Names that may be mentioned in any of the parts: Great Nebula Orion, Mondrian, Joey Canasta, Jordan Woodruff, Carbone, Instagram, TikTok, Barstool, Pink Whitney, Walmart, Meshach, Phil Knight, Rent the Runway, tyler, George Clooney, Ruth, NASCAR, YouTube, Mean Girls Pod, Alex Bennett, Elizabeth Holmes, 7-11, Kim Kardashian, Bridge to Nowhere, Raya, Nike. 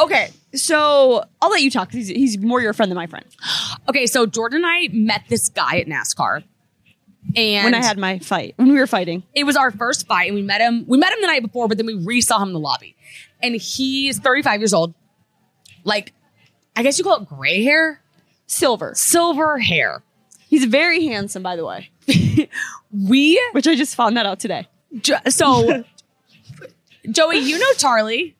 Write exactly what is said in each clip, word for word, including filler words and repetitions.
Okay, so I'll let you talk because he's, he's more your friend than my friend. Okay, so Jordan and I met this guy at NASCAR. And when I had my fight, when we were fighting. It was our first fight and we met him. We met him the night before, but then we re-saw him in the lobby. And he's thirty-five years old. Like, I guess you call it gray hair? Silver. Silver hair. He's very handsome, by the way. we. Which I just found that out today. Jo- so, Joey, you know Charlie.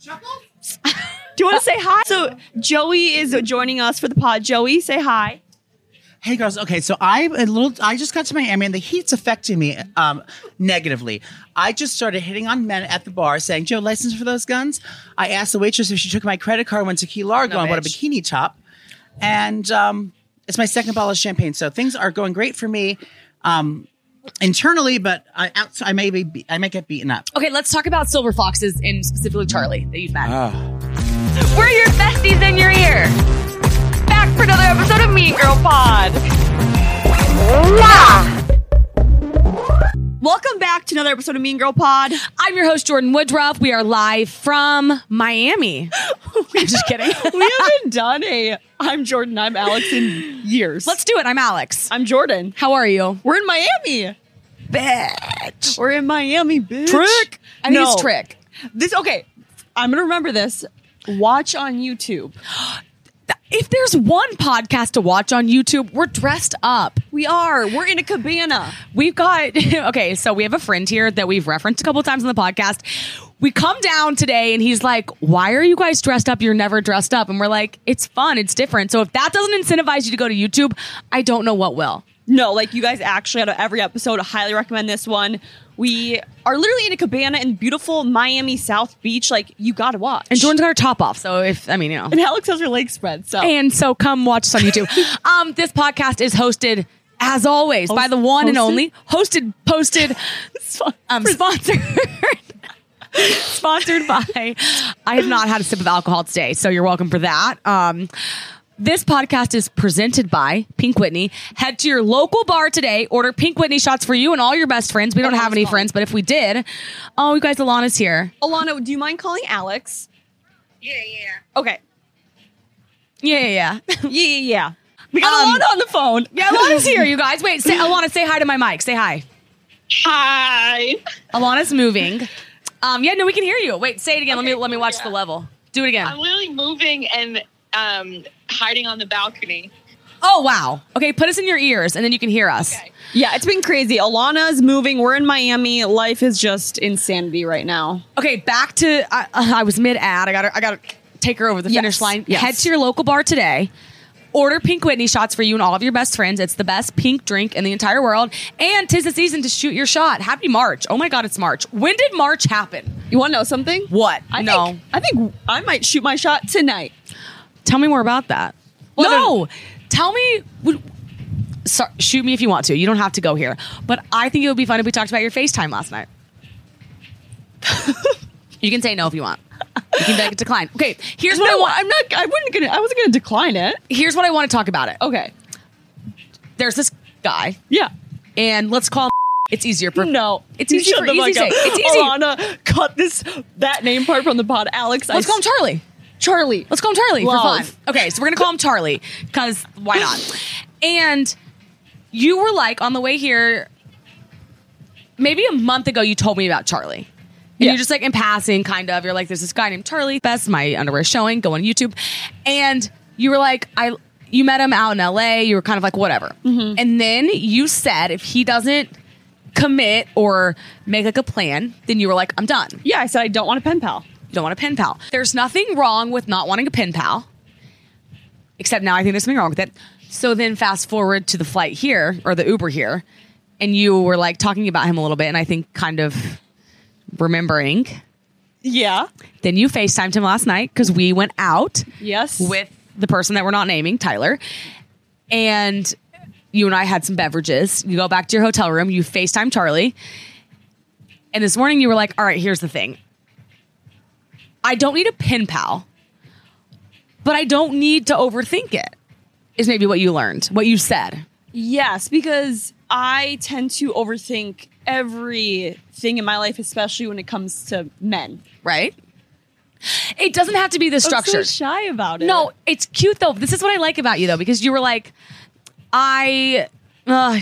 Chuckles? Do you want to say hi? So, Joey is joining us for the pod. Joey, say hi. Hey girls, okay, so I'm a little, I just got to Miami and the heat's affecting me um, negatively. I just started hitting on men at the bar saying, "Do you have a license for those guns?" I asked the waitress if she took my credit card, went to Key Largo, no, and bitch. bought a bikini top. And um, it's my second bottle of champagne. So things are going great for me um, internally, but I, outside, I, may be, I may get beaten up. Okay, let's talk about Silver Foxes and specifically Charlie that you've met. Oh. We're your besties in your ear. Back for another episode of Mean Girl Pod. Welcome back to another episode of Mean Girl Pod. I'm your host, Jordan Woodruff. We are live from Miami. I'm just kidding. We haven't done a I'm Jordan, I'm Alex in years. Let's do it. I'm Alex. I'm Jordan. How are you? We're in Miami. Bitch. We're in Miami, bitch. Trick. I think no. it's trick. This, okay. I'm going to remember this. Watch on YouTube. If there's one podcast to watch on YouTube, we're dressed up. We are. We're in a cabana. We've got, okay, so we have a friend here that we've referenced a couple of times on the podcast. We come down today and he's like, "Why are you guys dressed up? You're never dressed up." And we're like, it's fun. It's different. So if that doesn't incentivize you to go to YouTube, I don't know what will. No, like you guys actually out of every episode, I highly recommend this one. We are literally in a cabana in beautiful Miami South Beach. Like, you got to watch. And Jordan's got her top off. So if, I mean, you know. And Alex has her leg spread. So. And so come watch us on YouTube. um, this podcast is hosted, as always, Host- by the one hosted? and only. Hosted, posted, um, sponsored. sponsored by. I have not had a sip of alcohol today. So you're welcome for that. Um, this podcast is presented by Pink Whitney. Head to your local bar today. Order Pink Whitney shots for you and all your best friends. We don't have any friends, but if we did, oh, you guys, Alana's here. Alana, do you mind calling Alex? Yeah, yeah. Okay. Yeah, yeah, yeah. yeah, yeah, yeah. We got um, Alana on the phone. Yeah, Alana's here, you guys. Wait, say, Alana, say hi to my mic. Say hi. Hi. Alana's moving. Um, yeah, no, we can hear you. Wait, say it again. Okay, let me let me watch yeah. the level. Do it again. I'm literally moving and um. hiding on the balcony. Oh, wow. Okay, put us in your ears and then you can hear us. Okay. Yeah, it's been crazy. Alana's moving. We're in Miami. Life is just insanity right now. Okay, back to, I, I was mid-ad. I gotta, I gotta take her over the yes. finish line. Yes. Head to your local bar today. Order Pink Whitney shots for you and all of your best friends. It's the best pink drink in the entire world. And 'tis the season to shoot your shot. Happy March. Oh my God, it's March. When did March happen? You want to know something? What? I know. Think, I think I might shoot my shot tonight. Tell me more about that. Well, no, tell me. Would, so, shoot me if you want to. You don't have to go here. But I think it would be fun if we talked about your FaceTime last night. You can say no if you want. You can decline. Okay, here's no, what I want. I'm not. I wouldn't. Gonna, I wasn't going to decline it. Here's what I want to talk about it. Okay. There's this guy. Yeah. And let's call him. It's easier for no. It's easy for easy say. It's easy. Alana, cut this that name part from the pod. Alex. Let's I call him Charlie. Charlie. Let's call him Charlie Love. for fun. Okay, so we're going to call him Charlie because why not? And you were like, on the way here, maybe a month ago, you told me about Charlie. And yeah. you're just like in passing, kind of. You're like, there's this guy named Charlie. Best, my underwear showing. Go on YouTube. And you were like, I. you met him out in L A. You were kind of like, whatever. Mm-hmm. And then you said if he doesn't commit or make like a plan, then you were like, I'm done. Yeah, I said I don't want a pen pal. You don't want a pen pal. There's nothing wrong with not wanting a pen pal, except now I think there's something wrong with it. So then fast forward to the flight here or the Uber here, and you were like talking about him a little bit, and I think kind of remembering. Yeah. Then you FaceTimed him last night because we went out. Yes. With the person that we're not naming, Tyler. And you and I had some beverages. You go back to your hotel room. You FaceTime Charlie. And this morning you were like, all right, here's the thing. I don't need a pen pal, but I don't need to overthink it, is maybe what you learned, what you said. Yes, because I tend to overthink everything in my life, especially when it comes to men. Right. It doesn't have to be this structured. I'm so shy about it. No, it's cute though. This is what I like about you though, because you were like, I, uh,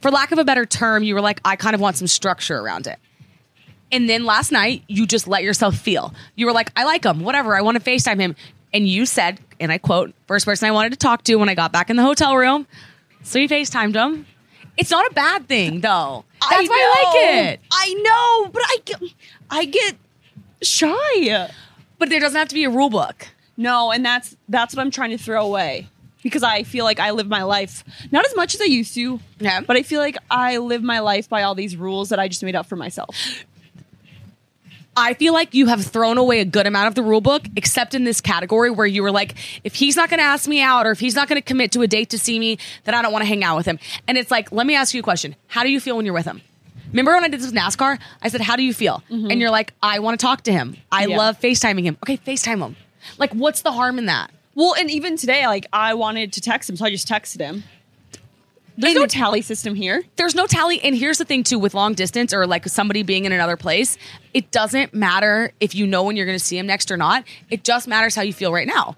for lack of a better term, you were like, I kind of want some structure around it. And then last night, you just let yourself feel. You were like, I like him, whatever. I want to FaceTime him. And you said, and I quote, first person I wanted to talk to when I got back in the hotel room. So you FaceTimed him. It's not a bad thing though. That's I why know. I like it. I know, but I get, I get shy. But there doesn't have to be a rule book. No, and that's that's what I'm trying to throw away. Because I feel like I live my life, not as much as I used to, yeah. but I feel like I live my life by all these rules that I just made up for myself. I feel like you have thrown away a good amount of the rule book, except in this category where you were like, if he's not going to ask me out or if he's not going to commit to a date to see me, then I don't want to hang out with him. And it's like, let me ask you a question. How do you feel when you're with him? Remember when I did this with NASCAR? I said, how do you feel? Mm-hmm. And you're like, I want to talk to him. I yeah. love FaceTiming him. Okay, FaceTime him. Like, what's the harm in that? Well, and even today, like, I wanted to text him, so I just texted him. There's no tally system here. There's no tally. And here's the thing, too, with long distance or like somebody being in another place, it doesn't matter if you know when you're going to see him next or not. It just matters how you feel right now.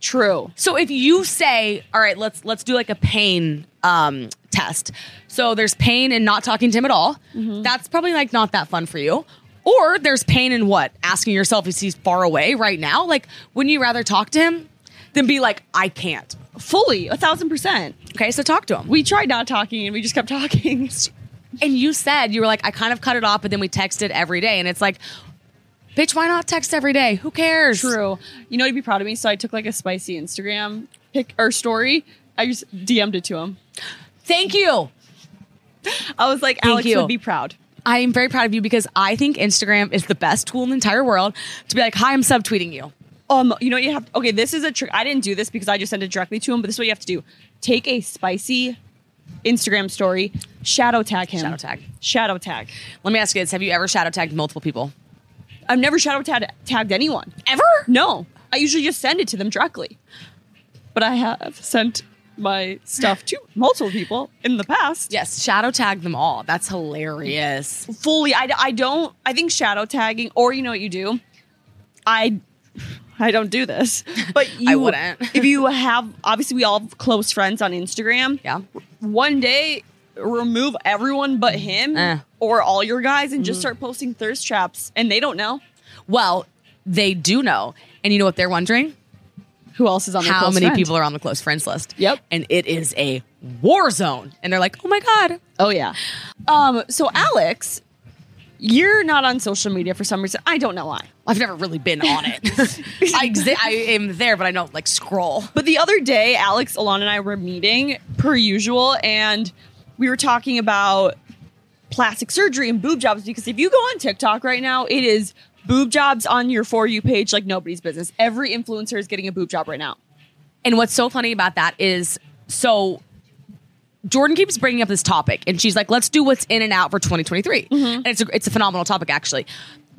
True. So if you say, all right, let's let's do like a pain um, test. So there's pain in not talking to him at all. Mm-hmm. That's probably like not that fun for you. Or there's pain in what? Asking yourself if he's far away right now. Like, wouldn't you rather talk to him than be like, I can't? Fully, a thousand percent. Okay, so talk to him. We tried not talking and we just kept talking. And you said, you were like, I kind of cut it off, but then we texted every day. And it's like, bitch, why not text every day? Who cares? True. You know, he'd be proud of me. So I took like a spicy Instagram pic or story. I just D M'd it to him. Thank you. I was like, Alex would be proud. I am very proud of you because I think Instagram is the best tool in the entire world to be like, hi, I'm subtweeting you. Um, you know what you have? Okay, this is a trick. I didn't do this because I just sent it directly to him, but this is what you have to do. Take a spicy Instagram story, shadow tag him. Shadow tag. Shadow tag. Let me ask you this. Have you ever shadow tagged multiple people? I've never shadow tag- tagged anyone. Ever? No. I usually just send it to them directly. But I have sent my stuff to multiple people in the past. Yes, shadow tag them all. That's hilarious. Fully. I, I don't, I think shadow tagging, or you know what you do? I... I don't do this, but you, I wouldn't. If you have, obviously we all have close friends on Instagram. Yeah. One day remove everyone but him eh. or all your guys and mm-hmm. just start posting thirst traps and they don't know. Well, they do know. And you know what they're wondering? Who else is on the How close many friend? people are on the close friends list? Yep. And it is a war zone. And they're like, oh my God. Oh yeah. Um. So Alex, you're not on social media for some reason. I don't know why. I've never really been on it. I, exi- I am there, but I don't like scroll. But the other day, Alex, Alana, and I were meeting per usual, and we were talking about plastic surgery and boob jobs because if you go on TikTok right now, it is boob jobs on your For You page like nobody's business. Every influencer is getting a boob job right now. And what's so funny about that is so... Jordan keeps bringing up this topic and she's like, let's do what's in and out for twenty twenty-three. Mm-hmm. And it's a, it's a phenomenal topic, actually.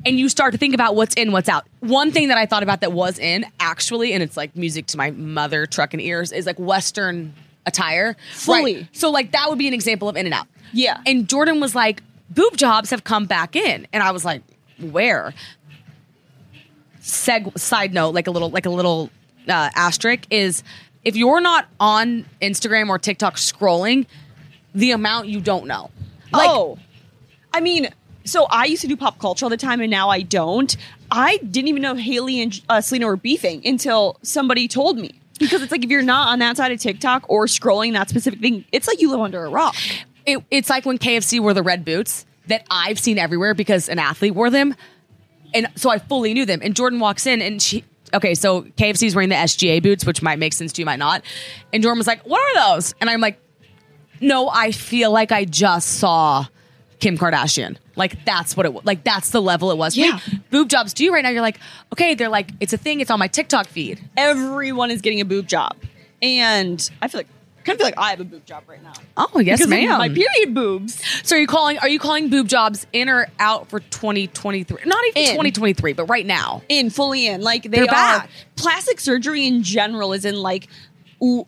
And you start to think about what's in, what's out. One thing that I thought about that was in, actually, and it's like music to my mother, truck and ears, is like Western attire. Fully. Right? So like that would be an example of in and out. Yeah. And Jordan was like, boob jobs have come back in. And I was like, where? Seg- side note, like a little, like a little uh, asterisk is... If you're not on Instagram or TikTok scrolling, the amount you don't know. Like, oh, I mean, so I used to do pop culture all the time and now I don't. I didn't even know Haley and uh, Selena were beefing until somebody told me. Because it's like if you're not on that side of TikTok or scrolling that specific thing, it's like you live under a rock. It, it's like when K F C wore the red boots that I've seen everywhere because an athlete wore them. And so I fully knew them. And Jordan walks in and she... Okay, so K F C's wearing the S G A boots, which might make sense to you, might not. And Jordan was like, what are those? And I'm like, no, I feel like I just saw Kim Kardashian. Like, that's what it was. Like, that's the level it was. Yeah. Wait, boob jobs to you right now. You're like, okay, they're like, it's a thing. It's on my TikTok feed. Everyone is getting a boob job. And I feel like, kind of feel like I have a boob job right now. Oh, yes, because ma'am. Of my period boobs. So are you calling, are you calling boob jobs in or out for twenty twenty-three? Not even in. twenty twenty-three, but right now. In, fully in. Like they They're are. Back. Plastic surgery in general is in like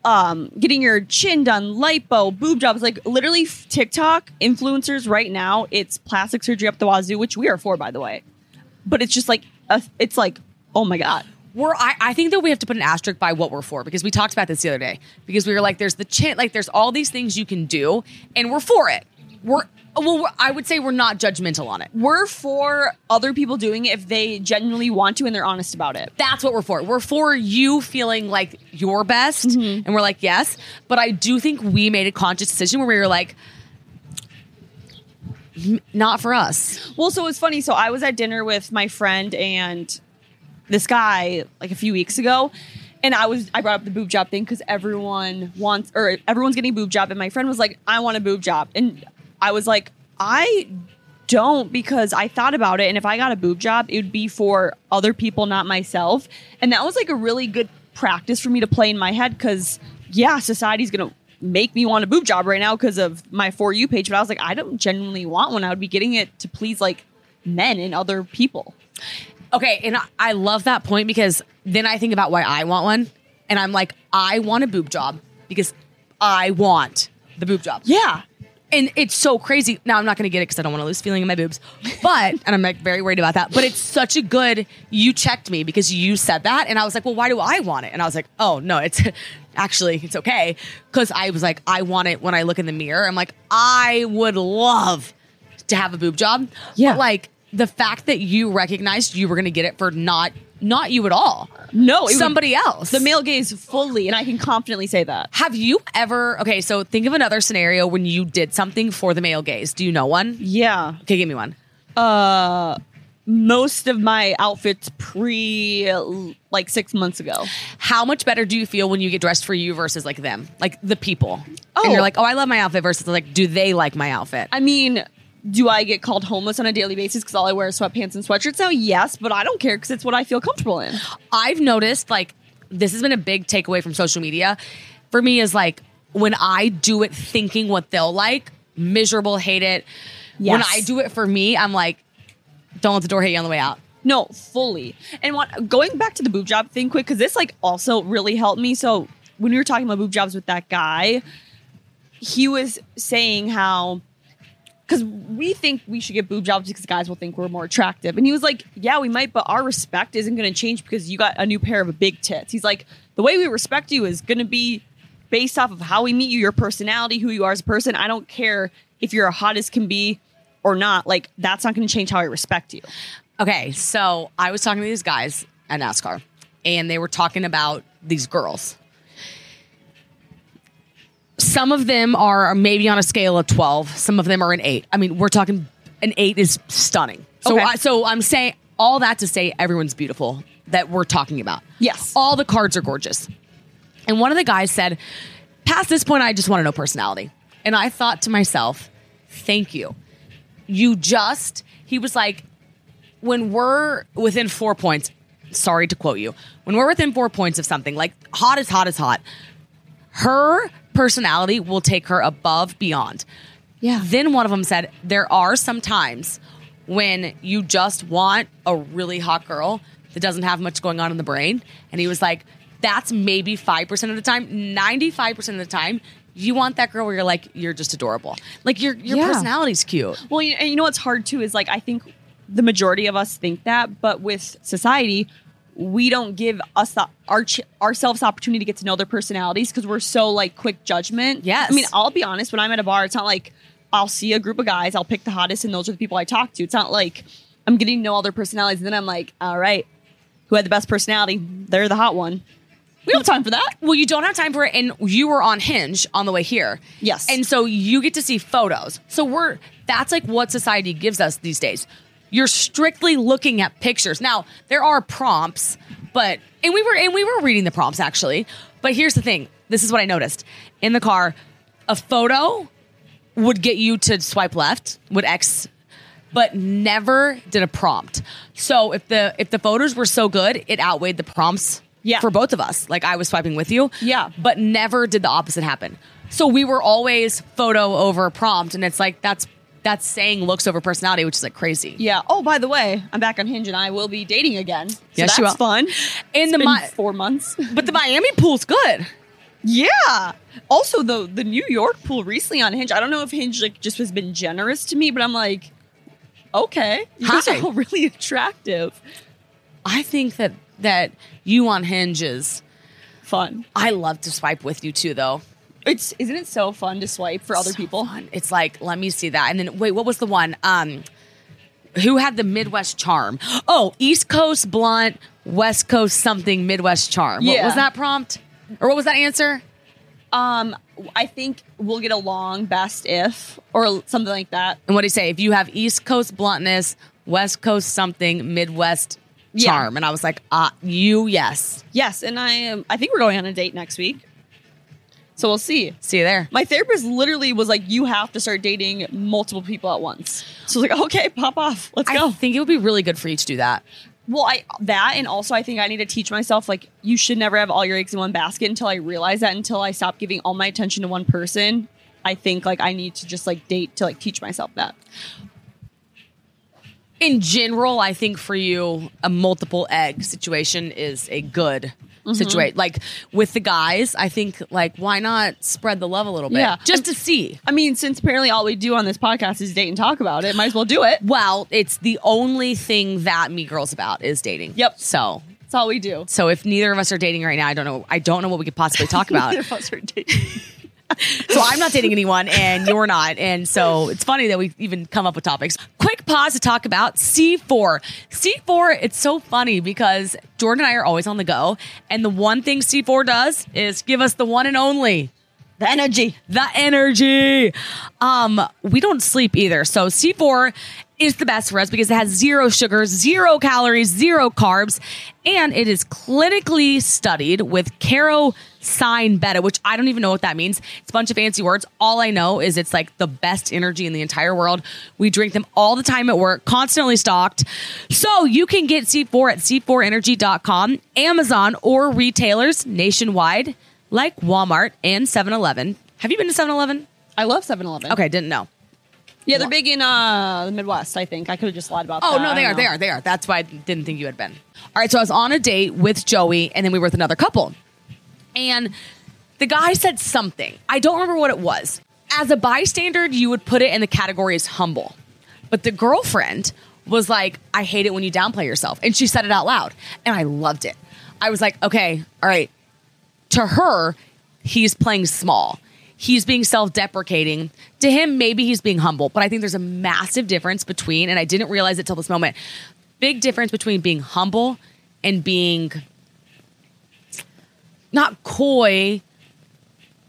um, getting your chin done, lipo, boob jobs. Like literally TikTok influencers right now, it's plastic surgery up the wazoo, which we are for, by the way. But it's just like, a, it's like Oh my God. We're, I, I think that we have to put an asterisk by what we're for, because we talked about this the other day, because we were like, there's the chin, like there's all these things you can do and we're for it. We're, well, we're, I would say we're not judgmental on it. We're for other people doing it if they genuinely want to and they're honest about it. That's what we're for. We're for you feeling like your best. Mm-hmm. And we're like, yes, but I do think we made a conscious decision where we were like, not for us. Well, so it's funny. So I was at dinner with my friend and this guy like a few weeks ago, and I was I brought up the boob job thing because everyone wants or everyone's getting a boob job, and my friend was like, I want a boob job, and I was like, I don't, because I thought about it, and if I got a boob job, it would be for other people, not myself, and that was like a really good practice for me to play in my head because yeah, society's gonna make me want a boob job right now because of my For You page, but I was like, I don't genuinely want one. I would be getting it to please like men and other people. Okay, and I love that point because then I think about why I want one, and I'm like, I want a boob job because I want the boob job. Yeah. And it's so crazy. Now, I'm not going to get it because I don't want to lose feeling in my boobs, but, and I'm like very worried about that, but it's such a good, you checked me because you said that, and I was like, well, why do I want it? And I was like, oh, no, it's actually, it's okay, because I was like, I want it when I look in the mirror. I'm like, I would love to have a boob job, yeah. But like, the fact that you recognized you were going to get it for not not you at all. No. It somebody would, else. The male gaze fully, and I can confidently say that. Have you ever... Okay, so think of another scenario when you did something for the male gaze. Do you know one? Yeah. Okay, give me one. Uh, most of my outfits pre... like six months ago. How much better do you feel when you get dressed for you versus like them? Like the people. Oh. And you're like, oh, I love my outfit versus like, do they like my outfit? I mean... Do I get called homeless on a daily basis because all I wear is sweatpants and sweatshirts now? Yes, but I don't care because it's what I feel comfortable in. I've noticed, like, this has been a big takeaway from social media for me is, like, when I do it thinking what they'll like, miserable, hate it. Yes. When I do it for me, I'm like, don't let the door hit you on the way out. No, fully. And what, going back to the boob job thing quick, because this, like, also really helped me. So when we were talking about boob jobs with that guy, he was saying how... because we think we should get boob jobs because guys will think we're more attractive. And he was like, yeah, we might, but our respect isn't going to change because you got a new pair of big tits. He's like, the way we respect you is going to be based off of how we meet you, your personality, who you are as a person. I don't care if you're hot as can be or not. Like, that's not going to change how I respect you. Okay, so I was talking to these guys at NASCAR, and they were talking about these girls. Some of them are maybe on a scale of twelve. Some of them are an eight. I mean, we're talking an eight is stunning. So, okay. I, so I'm saying all that to say everyone's beautiful that we're talking about. Yes. All the cards are gorgeous. And one of the guys said, past this point, I just want to know personality. And I thought to myself, thank you. You just, he was like, when we're within four points, sorry to quote you, when we're within four points of something, like hot is hot is hot, her personality will take her above, beyond. Yeah. Then one of them said, there are some times when you just want a really hot girl that doesn't have much going on in the brain. And he was like, that's maybe five percent of the time. ninety-five percent of the time, you want that girl where you're like, you're just adorable. Like, your your yeah. personality's cute. Well, and you know what's hard, too, is like, I think the majority of us think that, but with society... we don't give us the, our ourselves the opportunity to get to know their personalities because we're so like quick judgment. Yes. I mean, I'll be honest, when I'm at a bar, it's not like I'll see a group of guys, I'll pick the hottest and those are the people I talk to. It's not like I'm getting to know all their personalities and then I'm like, all right, who had the best personality? They're the hot one. We don't have time for that. Well, you don't have time for it. And you were on Hinge on the way here. Yes. And so you get to see photos. So we're, that's like what society gives us these days. You're strictly looking at pictures. Now, there are prompts, but and we were and we were reading the prompts actually. But here's the thing. This is what I noticed. In the car, a photo would get you to swipe left, would X, but never did a prompt. So if the if the photos were so good, it outweighed the prompts yeah. for both of us. Like I was swiping with you. Yeah. But never did the opposite happen. So we were always photo over prompt, and it's like that's That's saying looks over personality, which is like crazy. Yeah. Oh, by the way, I'm back on Hinge and I will be dating again. So yes, that's you will. Fun. In it's the been Mi- four months. But the Miami pool's good. Yeah. Also, the the New York pool recently on Hinge. I don't know if Hinge like just has been generous to me, but I'm like, okay, you guys are all really attractive. I think that that you on Hinge is fun. I love to swipe with you too, though. It's isn't it so fun to swipe for other so people? Fun. It's like, let me see that. And then wait, what was the one? Um, who had the Midwest charm? Oh, East Coast blunt, West Coast something, Midwest charm. Yeah. What was that prompt? Or what was that answer? Um, I think we'll get along best if, or something like that. And what do you say? If you have East Coast bluntness, West Coast something, Midwest charm. Yeah. And I was like, ah, you, yes. Yes. And I am, I think we're going on a date next week. So we'll see. See you there. My therapist literally was like, you have to start dating multiple people at once. So I was like, okay, pop off. Let's I go. I think it would be really good for you to do that. Well, I that and also I think I need to teach myself, like, you should never have all your eggs in one basket until I realize that, until I stop giving all my attention to one person. I think, like, I need to just, like, date to, like, teach myself that. In general, I think for you, a multiple egg situation is a good mm-hmm. situation. Like, with the guys, I think, like, why not spread the love a little bit? Yeah. Just to see. I mean, since apparently all we do on this podcast is date and talk about it, might as well do it. Well, it's the only thing that Mean Girls about is dating. Yep. So that's all we do. So if neither of us are dating right now, I don't know. I don't know what we could possibly talk about. Neither of us are dating. So I'm not dating anyone and you're not. And so it's funny that we even come up with topics. Quick pause to talk about C four. C four, it's so funny because Jordan and I are always on the go. And the one thing C four does is give us the one and only. The energy. The energy. Um, we don't sleep either. So C four is the best for us because it has zero sugars, zero calories, zero carbs. And it is clinically studied with Caro... Sign beta, which I don't even know what that means. It's a bunch of fancy words. All I know is it's like the best energy in the entire world. We drink them all the time at work, constantly stocked. So you can get C four at C four energy dot com, Amazon, or retailers nationwide like Walmart and seven eleven. Have you been to seven eleven? I love seven eleven. Okay, didn't know. Yeah, they're big in uh, the Midwest, I think. I could have just lied about oh, that. Oh, no, they are. Know. They are. They are. That's why I didn't think you had been. All right, so I was on a date with Joey, and then we were with another couple. And the guy said something. I don't remember what it was. As a bystander, you would put it in the category as humble. But the girlfriend was like, I hate it when you downplay yourself. And she said it out loud. And I loved it. I was like, okay, all right. To her, he's playing small. He's being self-deprecating. To him, maybe he's being humble. But I think there's a massive difference between, and I didn't realize it till this moment, big difference between being humble and being... not coy,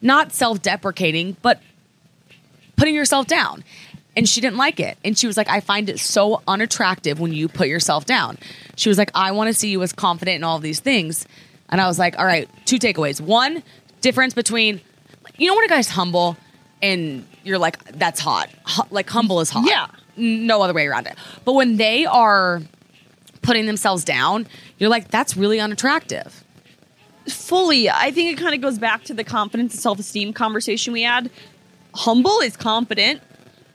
not self-deprecating, but putting yourself down. And she didn't like it. And she was like, I find it so unattractive when you put yourself down. She was like, I want to see you as confident in all of these things. And I was like, all right, two takeaways. One, difference between, you know when a guy's humble and you're like, that's hot. H- like humble is hot. Yeah. No other way around it. But when they are putting themselves down, you're like, that's really unattractive. Fully. I think it kind of goes back to the confidence and self-esteem conversation we had. Humble is confident.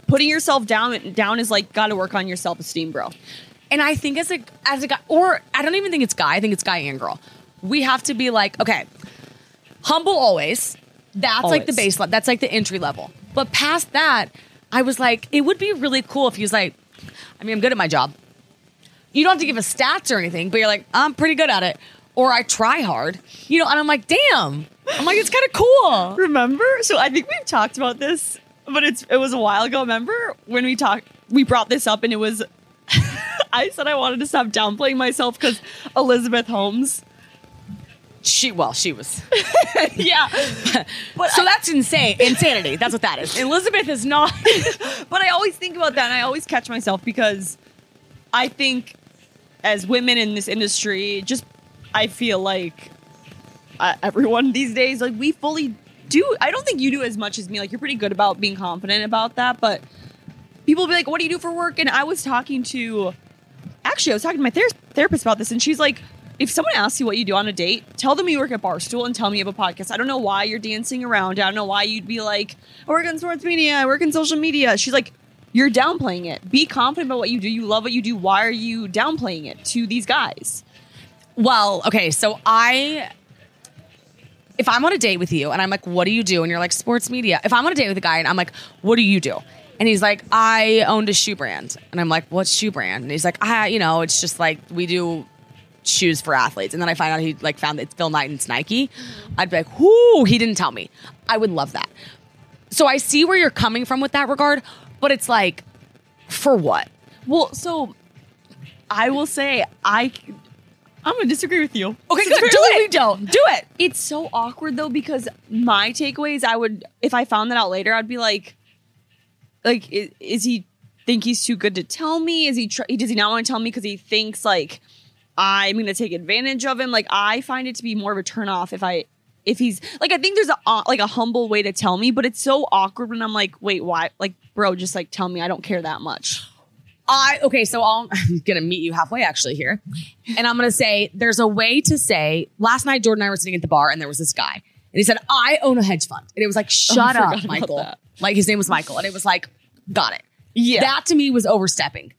Putting yourself down down is like, got to work on your self-esteem, bro. And I think as a as a guy, or I don't even think it's guy. I think it's guy and girl. We have to be like, okay, humble always. That's always. Like the baseline. That's like the entry level. But past that, I was like, it would be really cool if he was like, I mean, I'm good at my job. You don't have to give us stats or anything, but you're like, I'm pretty good at it. Or I try hard, you know, and I'm like, damn. I'm like, it's kind of cool. Remember? So I think we've talked about this, but it's it was a while ago. Remember when we talked, we brought this up and it was, I said I wanted to stop downplaying myself because Elizabeth Holmes. She, well, she was. Yeah. But so I, that's insane. Insanity. That's what that is. Elizabeth is not. But I always think about that and I always catch myself because I think as women in this industry, just I feel like uh, everyone these days, like we fully do. I don't think you do as much as me. Like you're pretty good about being confident about that. But people will be like, what do you do for work? And I was talking to, actually, I was talking to my ther- therapist about this. And she's like, if someone asks you what you do on a date, tell them you work at Barstool and tell me you have a podcast. I don't know why you're dancing around. I don't know why you'd be like, I work in sports media. I work in social media. She's like, you're downplaying it. Be confident about what you do. You love what you do. Why are you downplaying it to these guys? Well, okay, so I, if I'm on a date with you and I'm like, what do you do? And you're like, sports media. If I'm on a date with a guy and I'm like, what do you do? And he's like, I owned a shoe brand. And I'm like, what shoe brand? And he's like, I, you know, it's just like, we do shoes for athletes, and then I find out he like found that it's Phil Knight and it's Nike, I'd be like, whoo, he didn't tell me. I would love that. So I see where you're coming from with that regard, but it's like, for what? Well, so I will say I, I'm going to disagree with you. Okay, good. Do it. We don't. Do it. It's so awkward though, because my takeaways, I would, if I found that out later, I'd be like, like, is, is he think he's too good to tell me? Is he, tr- does he not want to tell me? Cause he thinks like I'm going to take advantage of him. Like I find it to be more of a turnoff if I, if he's like, I think there's a, uh, like a humble way to tell me, but it's so awkward when I'm like, wait, why? Like, bro, just like, tell me, I don't care that much. I, okay. So I'll, I'm going to meet you halfway actually here. And I'm going to say, there's a way to say, last night, Jordan and I were sitting at the bar and there was this guy and he said, I own a hedge fund. And it was like, shut oh, up, Michael. Like his name was Michael. And it was like, got it. Yeah. That to me was overstepping.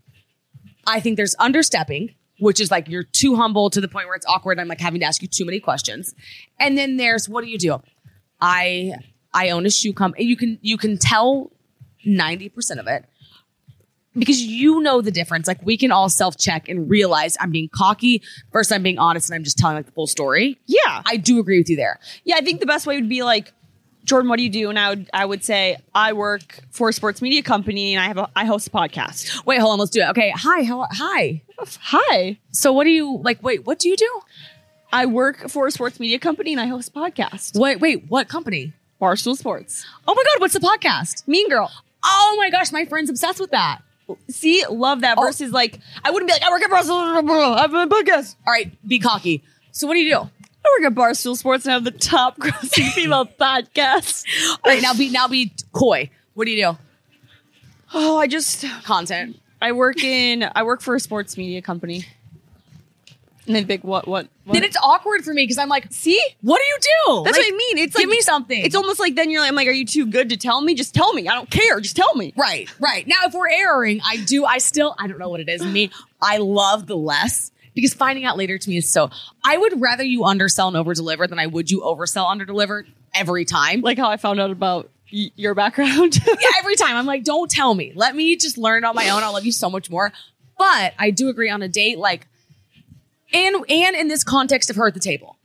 I think there's understepping, which is like you're too humble to the point where it's awkward. And I'm like having to ask you too many questions. And then there's, what do you do? I I own a shoe company. You can you can tell ninety percent of it because you know the difference. Like we can all self-check and realize I'm being cocky versus I'm being honest and I'm just telling like the full story. Yeah. I do agree with you there. Yeah, I think the best way would be like, Jordan, what do you do? And I would I would say I work for a sports media company and I have a, I host a podcast. Wait, hold on, let's do it. Okay, hi, how hi, hi. So, what do you like? Wait, what do you do? I work for a sports media company and I host a podcast. Wait, wait, what company? Barstool Sports. Oh my god, what's the podcast? Mean Girl. Oh my gosh, my friend's obsessed with that. See, love that. Oh. Versus like, I wouldn't be like I work at Barstool. I have a podcast. All right, be cocky. So, what do you do? I work at Barstool Sports and have the top grossing female podcast. All right, now be now be coy. What do you do? Oh, I just content. I work in I work for a sports media company. And then big what what what then it's awkward for me because I'm like, see? What do you do? That's like, what I mean. It's give like, me something. It's almost like then you're like, I'm like, are you too good to tell me? Just tell me. I don't care. Just tell me. Right, right. Now if we're airing, I do I still I don't know what it is in me. I love the less. Because finding out later to me is so... I would rather you undersell and overdeliver than I would you oversell, underdeliver every time. Like how I found out about y- your background. Yeah, every time. I'm like, don't tell me. Let me just learn on my own. I'll love you so much more. But I do agree on a date, like... And, and in this context of her at the table.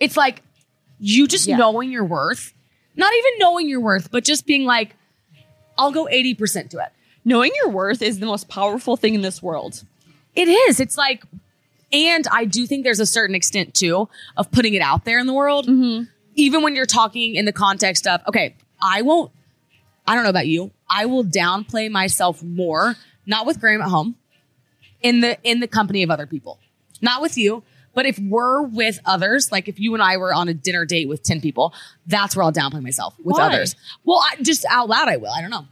It's like, you just yeah. knowing your worth. Not even knowing your worth, but just being like, I'll go eighty percent to it. Knowing your worth is the most powerful thing in this world. It is. It's like... And I do think there's a certain extent, too, of putting it out there in the world. Mm-hmm. Even when you're talking in the context of, okay, I won't, I don't know about you. I will downplay myself more, not with Graham at home, in the in the company of other people. Not with you, but if we're with others, like if you and I were on a dinner date with ten people, that's where I'll downplay myself with Why? Others. Well, I, just out loud, I will. I don't know.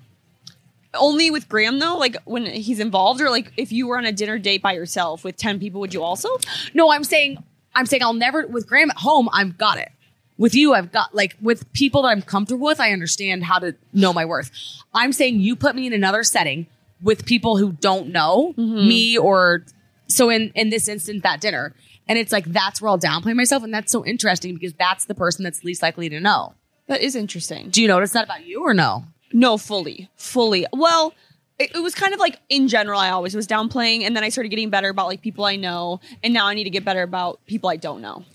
Only with Graham, though, like when he's involved, or like if you were on a dinner date by yourself with ten people, would you also? No, I'm saying I'm saying I'll never with Graham at home. I've got it with you. I've got like with people that I'm comfortable with. I understand how to know my worth. I'm saying you put me in another setting with people who don't know mm-hmm. me or so in, in this instance, that dinner. And it's like that's where I'll downplay myself. And that's so interesting because that's the person that's least likely to know. That is interesting. Do you notice that about you or no? No, fully, fully. Well, it, it was kind of like in general, I always was downplaying. And then I started getting better about like people I know. And now I need to get better about people I don't know.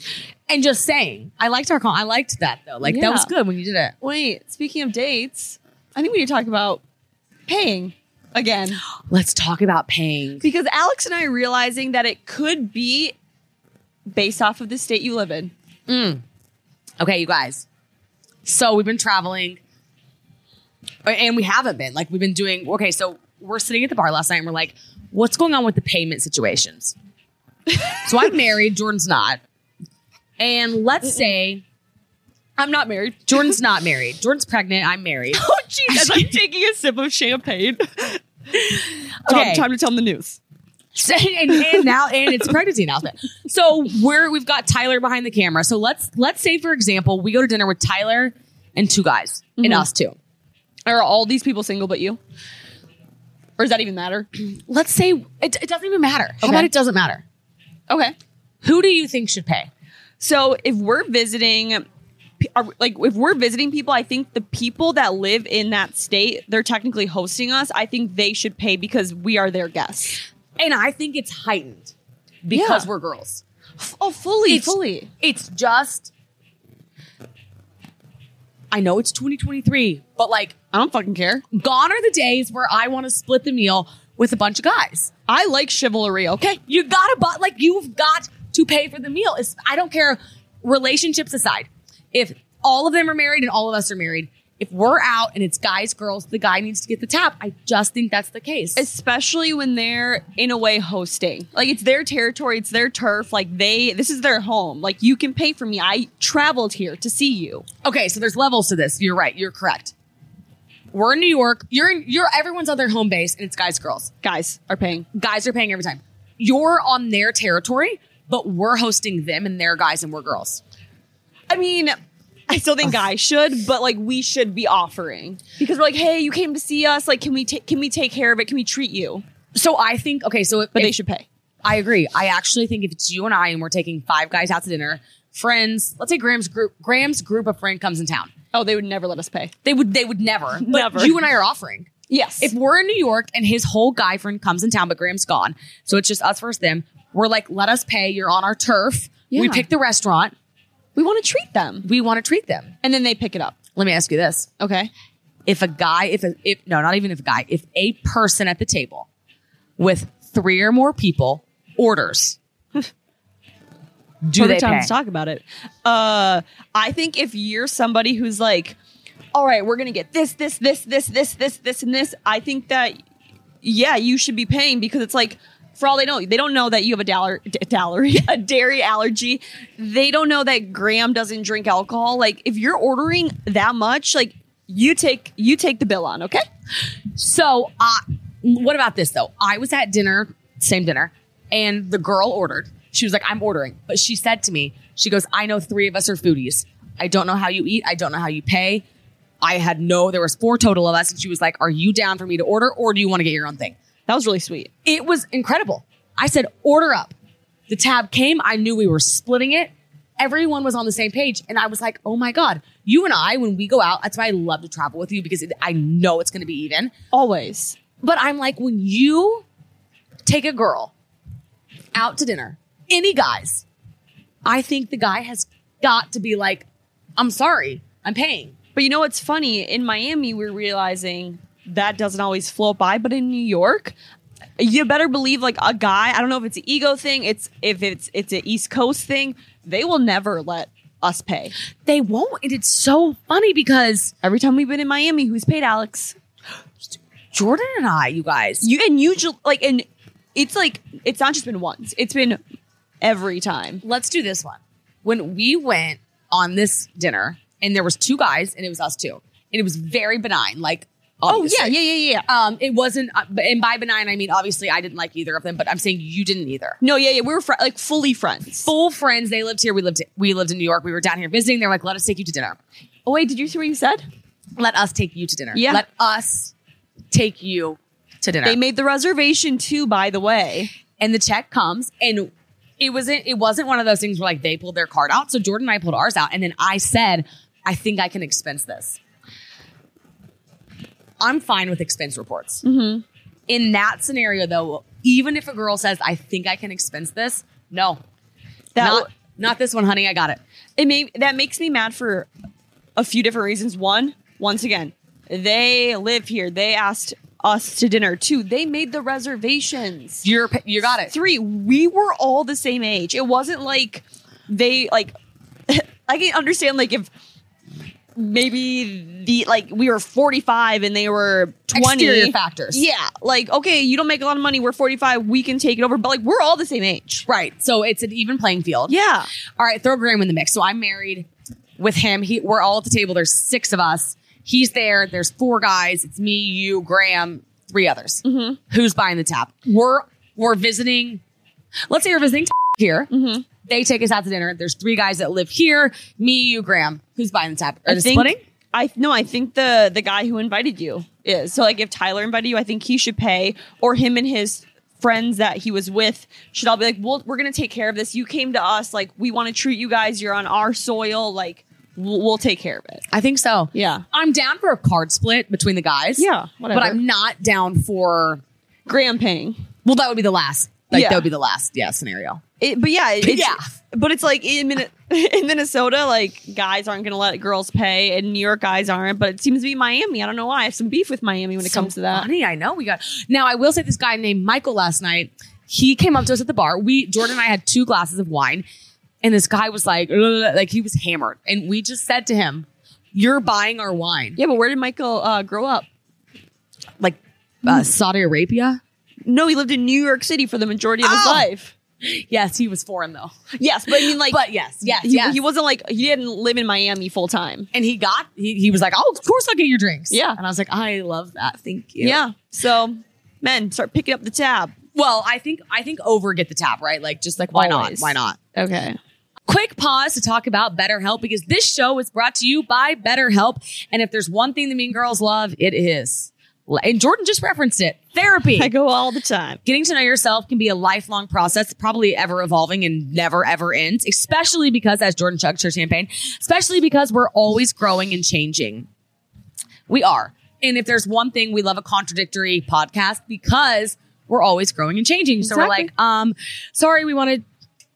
And just saying, I liked our call. I liked that though. Like yeah. that was good when you did it. Wait, speaking of dates, I think we need to talk about paying again. Let's talk about paying. Because Alex and I are realizing that it could be based off of the state you live in. Mm. Okay, you guys. So we've been traveling. And we haven't been like we've been doing. OK, so we're sitting at the bar last night and we're like, what's going on with the payment situations? So I'm married. Jordan's not. And let's say I'm not married. Jordan's not married. Jordan's pregnant. I'm married. Oh, Jesus. I'm taking a sip of champagne. Okay. Time to tell him the news. and, and now and it's a pregnancy announcement. So we're we've got Tyler behind the camera. So let's let's say, for example, we go to dinner with Tyler and two guys mm-hmm. and us, too. Are all these people single but you? Or does that even matter? Let's say it, it doesn't even matter. How okay. about it doesn't matter? Okay. Who do you think should pay? So if we're visiting, like if we're visiting people, I think the people that live in that state, they're technically hosting us. I think they should pay because we are their guests. And I think it's heightened. because yeah. we're girls. F- oh, fully, it's, fully. It's just, I know it's twenty twenty-three, but like, I don't fucking care. Gone are the days where I want to split the meal with a bunch of guys. I like chivalry, okay? You gotta, but like, you've got to pay for the meal. It's, I don't care, relationships aside. If all of them are married and all of us are married, if we're out and it's guys, girls, the guy needs to get the tap. I just think that's the case. Especially when they're, in a way, hosting. Like, it's their territory. It's their turf. Like, they, this is their home. Like, you can pay for me. I traveled here to see you. Okay, so there's levels to this. You're right. You're correct. We're in New York. You're in, you're everyone's on their home base, and it's guys, girls. Guys are paying. Guys are paying every time. You're on their territory, but we're hosting them, and they're guys, and we're girls. I mean... I still think guys should, but like we should be offering because we're like, hey, you came to see us. Like, can we ta- can we take care of it? Can we treat you? So I think, okay, so if, but if, they should pay. I agree. I actually think if it's you and I and we're taking five guys out to dinner, friends, let's say Graham's group, Graham's group of friend comes in town. Oh, they would never let us pay. They would. They would never. But never. You and I are offering. Yes. If we're in New York and his whole guy friend comes in town, but Graham's gone, so it's just us versus them. We're like, let us pay. You're on our turf. Yeah. We pick the restaurant. We want to treat them. We want to treat them. And then they pick it up. Let me ask you this. Okay. If a guy, if, a, if no, not even if a guy, if a person at the table with three or more people orders, do Perfect they time pay? To talk about it. Uh, I think if you're somebody who's like, all right, we're going to get this, this, this, this, this, this, this, and this. I think that, yeah, you should be paying because it's like, for all they know, they don't know that you have a, dollar, d- dowry, a dairy allergy. They don't know that Graham doesn't drink alcohol. Like, if you're ordering that much, like, you take you take the bill on, okay? So, uh, what about this, though? I was at dinner, same dinner, and the girl ordered. She was like, I'm ordering. But she said to me, she goes, I know three of us are foodies. I don't know how you eat. I don't know how you pay. I had no, there was four total of us. And she was like, are you down for me to order or do you want to get your own thing? That was really sweet. It was incredible. I said, order up. The tab came. I knew we were splitting it. Everyone was on the same page. And I was like, oh my God, you and I, when we go out, that's why I love to travel with you because it, I know it's going to be even. Always. But I'm like, when you take a girl out to dinner, any guys, I think the guy has got to be like, I'm sorry, I'm paying. But you know what's funny? In Miami, we're realizing... that doesn't always float by, but in New York, you better believe like a guy, I don't know if it's an ego thing, it's if it's it's an East Coast thing, they will never let us pay. They won't. And it's so funny because every time we've been in Miami, who's paid Alex? Jordan and I, you guys. You and usually like and it's like it's not just been once. It's been every time. Let's do this one. When we went on this dinner and there was two guys and it was us two. And it was very benign. Like Obviously. Oh, yeah, yeah, yeah, yeah. Um, it wasn't, uh, and by benign, I mean, obviously, I didn't like either of them, but I'm saying you didn't either. No, yeah, yeah. We were fr- like fully friends. Full friends. They lived here. We lived We lived in New York. We were down here visiting. They're like, let us take you to dinner. Oh, wait, did you see what you said? Let us take you to dinner. Yeah. Let us take you to dinner. They made the reservation too, by the way. And the check comes, and it wasn't, it wasn't one of those things where like they pulled their card out. So Jordan and I pulled ours out. And then I said, I think I can expense this. I'm fine with expense reports. Mm-hmm. In that scenario, though, even if a girl says, I think I can expense this, no. That not, w- not this one, honey. I got it. It may, that makes me mad for a few different reasons. One, once again, they live here. They asked us to dinner. Two, they made the reservations. You're, you got it. Three, we were all the same age. It wasn't like they, like, I can understand, like, if... maybe the like we were forty-five and they were twenty. Exterior factors. Yeah. Like, okay, you don't make a lot of money. We're forty-five. We can take it over. But like, we're all the same age. Right. So it's an even playing field. Yeah. All right. Throw Graham in the mix. So I'm married with him. He, we're all at the table. There's six of us. He's there. There's four guys. It's me, you, Graham, three others. Mm-hmm. Who's buying the tab? We're, we're visiting. Let's say we're visiting here. Mm-hmm. They take us out to dinner. There's three guys that live here. Me, you, Graham. Who's buying the tab? Are they splitting? I no. I think the the guy who invited you is. So like, if Tyler invited you, I think he should pay, or him and his friends that he was with should all be like, "Well, we're gonna take care of this. You came to us. Like, we want to treat you guys. You're on our soil. Like, we'll, we'll take care of it." I think so. Yeah, I'm down for a card split between the guys. Yeah, whatever. But I'm not down for Graham paying. Well, that would be the last. Like yeah. that would be the last yeah scenario. It, but yeah, it's, yeah. But it's like in Min- in Minnesota, like guys aren't going to let girls pay, and New York guys aren't. But it seems to be Miami. I don't know why. I have some beef with Miami when it so comes to that. Funny, I know we got. Now I will say this guy named Michael last night. He came up to us at the bar. We Jordan and I had two glasses of wine, and this guy was like, like he was hammered, and we just said to him, "You're buying our wine." Yeah, but where did Michael uh, grow up? Like uh, Saudi Arabia. No, he lived in New York City for the majority of his oh. life. Yes, he was foreign though. Yes, but I mean, like, but yes, yes, he, yes. he wasn't like he didn't live in Miami full time. And he got he he was like, oh, of course I'll get your drinks. Yeah, and I was like, I love that. Thank you. Yeah. So, men, start picking up the tab. Well, I think I think over get the tab, right? Like, just like why Always. not? Why not? Okay. Quick pause to talk about BetterHelp, because this show is brought to you by BetterHelp, and if there's one thing the Mean Girls love, it is. And Jordan just referenced it. Therapy. I go all the time. Getting to know yourself can be a lifelong process, probably ever evolving and never, ever ends, especially because, as Jordan chugs her champagne, especially because we're always growing and changing. We are. And if there's one thing, we love a contradictory podcast because we're always growing and changing. So exactly. we're like, um, sorry, we want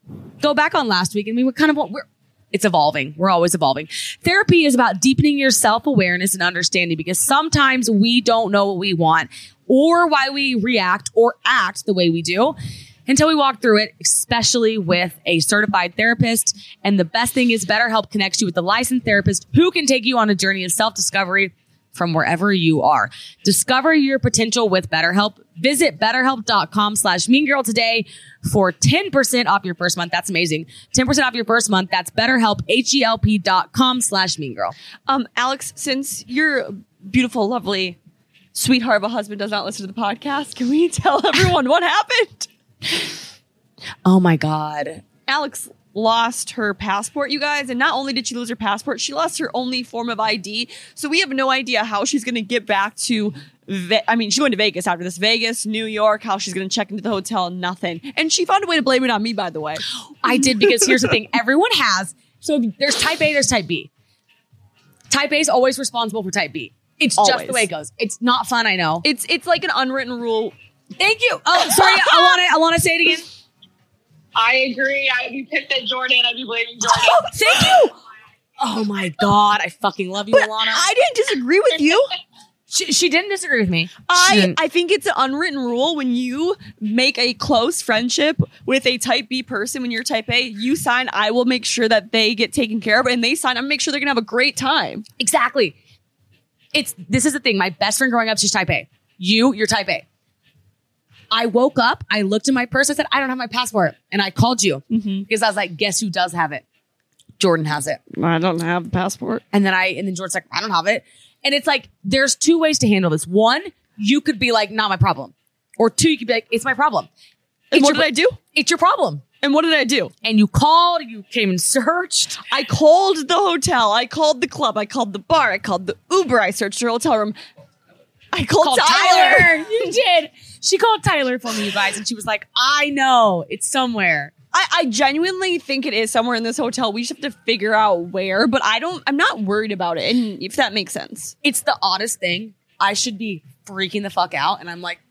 to go back on last week. And we were kind of... We're, It's evolving. We're always evolving. Therapy is about deepening your self-awareness and understanding, because sometimes we don't know what we want or why we react or act the way we do until we walk through it, especially with a certified therapist. And the best thing is BetterHelp connects you with a licensed therapist who can take you on a journey of self-discovery from wherever you are. Discover your potential with BetterHelp. Visit BetterHelp.com slash Mean Girl today for ten percent off your first month. That's amazing. ten percent off your first month. That's BetterHelp, H-E-L-P dot com slash Mean Girl. Um, Alex, since your beautiful, lovely sweetheart of a husband does not listen to the podcast, can we tell everyone what happened? Oh my God. Alex lost her passport, you guys. And not only did she lose her passport, she lost her only form of I D. So we have no idea how she's going to get back to... Ve- I mean, she's going to Vegas after this. Vegas, New York, how she's going to check into the hotel, nothing. And she found a way to blame it on me, by the way. I did, because here's the thing. Everyone has. So there's type A, there's type B. Type A is always responsible for type B. It's always. Just the way it goes. It's not fun, I know. It's it's like an unwritten rule. Thank you. Oh, sorry. I want to I want to say it again. I agree. I'd be pissed at Jordan. I'd be blaming Jordan. Oh, thank you. Oh, my God. I fucking love you, but Alana. I didn't disagree with you. She, she didn't disagree with me. I, I think it's an unwritten rule when you make a close friendship with a type B person, when you're type A, you sign, I will make sure that they get taken care of, and they sign, I'm going to make sure they're going to have a great time. Exactly. It's This is the thing. My best friend growing up, she's type A. You, you're type A. I woke up, I looked in my purse, I said, I don't have my passport. And I called you mm-hmm. because I was like, guess who does have it? Jordan has it. I don't have a passport. And then I, and then Jordan's like, I don't have it. And it's like, there's two ways to handle this. One, you could be like, not my problem. Or two, you could be like, it's my problem. And it's what your, did I do? It's your problem. And what did I do? And you called, you came and searched. I called the hotel. I called the club. I called the bar. I called the Uber. I searched your hotel room. I called, called Tyler. Tyler. You did. She called Tyler for me, you guys. And she was like, I know. It's somewhere. I, I genuinely think it is somewhere in this hotel. We just have to figure out where, but I don't, I'm not worried about it. And if that makes sense, it's the oddest thing. I should be freaking the fuck out. And I'm like,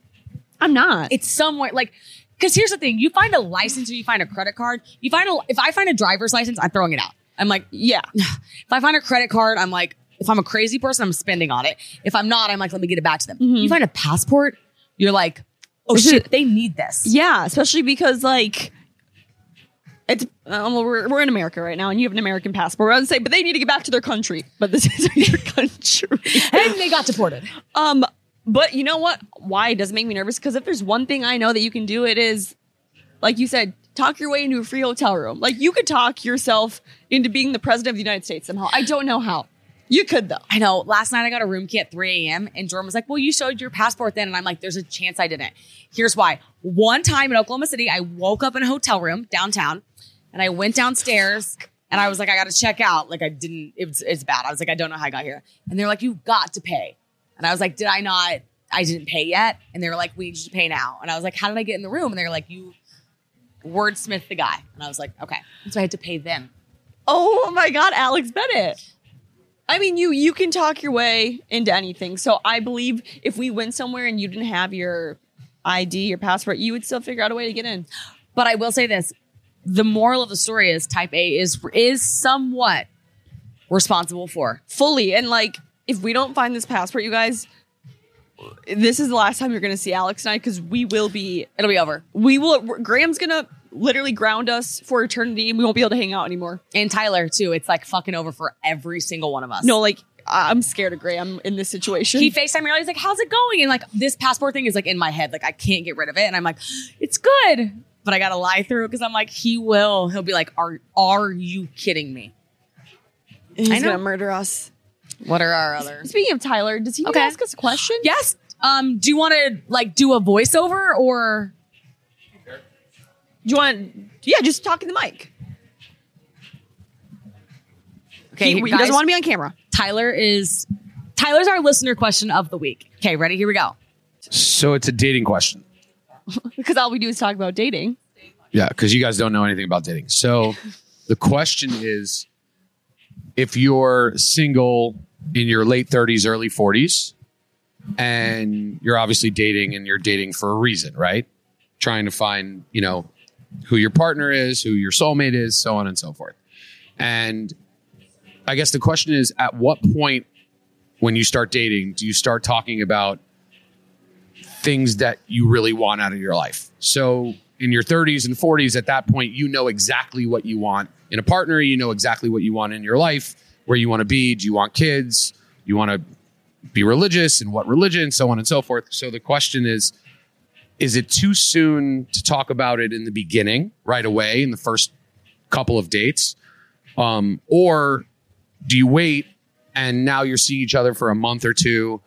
I'm not. It's somewhere like, cause here's the thing. You find a license or you find a credit card. You find a, if I find a driver's license, I'm throwing it out. I'm like, yeah. If I find a credit card, I'm like, if I'm a crazy person, I'm spending on it. If I'm not, I'm like, let me get it back to them. Mm-hmm. You find a passport, you're like, oh shit, shit, they need this. Yeah. Especially because like, It's, um, we're, we're in America right now, and you have an American passport. I would say, but they need to get back to their country. But this is your country, and they got deported. Um, but you know what? Why it doesn't make me nervous? Because if there's one thing I know that you can do, it is, like you said, talk your way into a free hotel room. Like you could talk yourself into being the president of the United States somehow. I don't know how. You could though. I know. Last night I got a room key at three a.m. and Jordan was like, well, you showed your passport then. And I'm like, there's a chance I didn't. Here's why. One time in Oklahoma City, I woke up in a hotel room downtown and I went downstairs and I was like, I got to check out. Like I didn't, it was, it's bad. I was like, I don't know how I got here. And they're like, you've got to pay. And I was like, did I not? I didn't pay yet. And they were like, we need you to pay now. And I was like, how did I get in the room? And they're like, you wordsmith the guy. And I was like, okay. And so I had to pay them. Oh my God, Alex Bennett. I mean, you you can talk your way into anything. So I believe if we went somewhere and you didn't have your I D, your passport, you would still figure out a way to get in. But I will say this. The moral of the story is type A is is somewhat responsible for. Fully. And like, if we don't find this passport, you guys, this is the last time you're going to see Alex and I, because we will be... It'll be over. We will... Graham's going to literally ground us for eternity and we won't be able to hang out anymore. And Tyler, too. It's like fucking over for every single one of us. No, like... I'm scared of Graham in this situation. He FaceTimed me. He's like, how's it going? And like, this passport thing is like in my head. Like, I can't get rid of it. And I'm like, it's good. But I got to lie through it because I'm like, he will. He'll be like, are are you kidding me? He's going to murder us. What are our other... Speaking of Tyler, does he okay. ask us a question? Yes. Um, do you want to like do a voiceover or... Do you want... Yeah, just talk in the mic. Okay, He, he guys, doesn't want to be on camera. Tyler is, Tyler's our listener question of the week. Okay, ready? Here we go. So it's a dating question. Because all we do is talk about dating. Yeah, because you guys don't know anything about dating. So the question is, if you're single in your late thirties, early forties, and you're obviously dating and you're dating for a reason, right? Trying to find, you know, who your partner is, who your soulmate is, so on and so forth. And I guess the question is, at what point when you start dating, do you start talking about things that you really want out of your life? So in your thirties and forties, at that point, you know exactly what you want in a partner. You know exactly what you want in your life, where you want to be. Do you want kids? You want to be religious and what religion, so on and so forth. So the question is, is it too soon to talk about it in the beginning, right away, in the first couple of dates? Um, or... Do you wait and now you're seeing each other for a month or two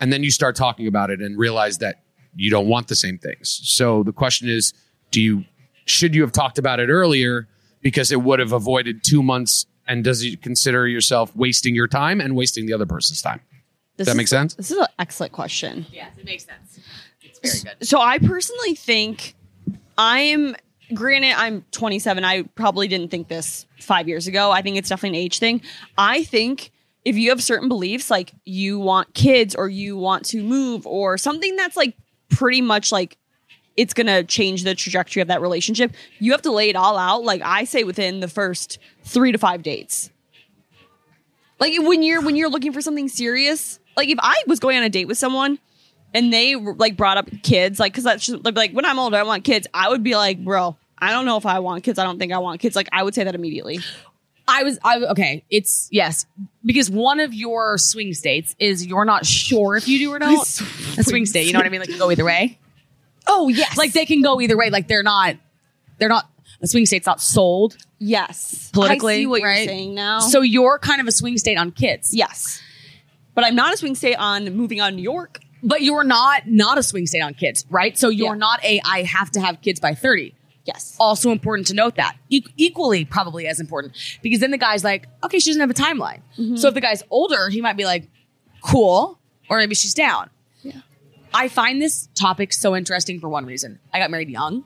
and then you start talking about it and realize that you don't want the same things? So the question is, do you should you have talked about it earlier because it would have avoided two months? And does you consider yourself wasting your time and wasting the other person's time? Does that make sense? This is an excellent question. Yes, it makes sense. It's very good. So I personally think I'm... Granted, I'm twenty-seven. I probably didn't think this five years ago. I think it's definitely an age thing. I think if you have certain beliefs, like you want kids or you want to move or something that's like pretty much like it's going to change the trajectory of that relationship, you have to lay it all out. Like I say, within the first three to five dates. Like when you're when you're looking for something serious, like if I was going on a date with someone and they like brought up kids, like because that's just, like when I'm older, I want kids. I would be like, bro, I don't know if I want kids. I don't think I want kids. Like, I would say that immediately. I was, I okay. It's, yes. Because one of your swing states is you're not sure if you do or not. A swing state, you know what I mean? Like, you go either way. Oh, yes. Like, they can go either way. Like, they're not, they're not, a swing state's not sold. Yes. Politically. I see what right? you're saying now. So you're kind of a swing state on kids. Yes. But I'm not a swing state on moving on to New York. But you're not, not a swing state on kids, right? So you're yeah. not a, I have to have kids by thirty. Yes. Also important to note that. E- equally probably as important. Because then the guy's like, okay, she doesn't have a timeline. Mm-hmm. So if the guy's older, he might be like, cool. Or maybe she's down. Yeah. I find this topic so interesting for one reason. I got married young.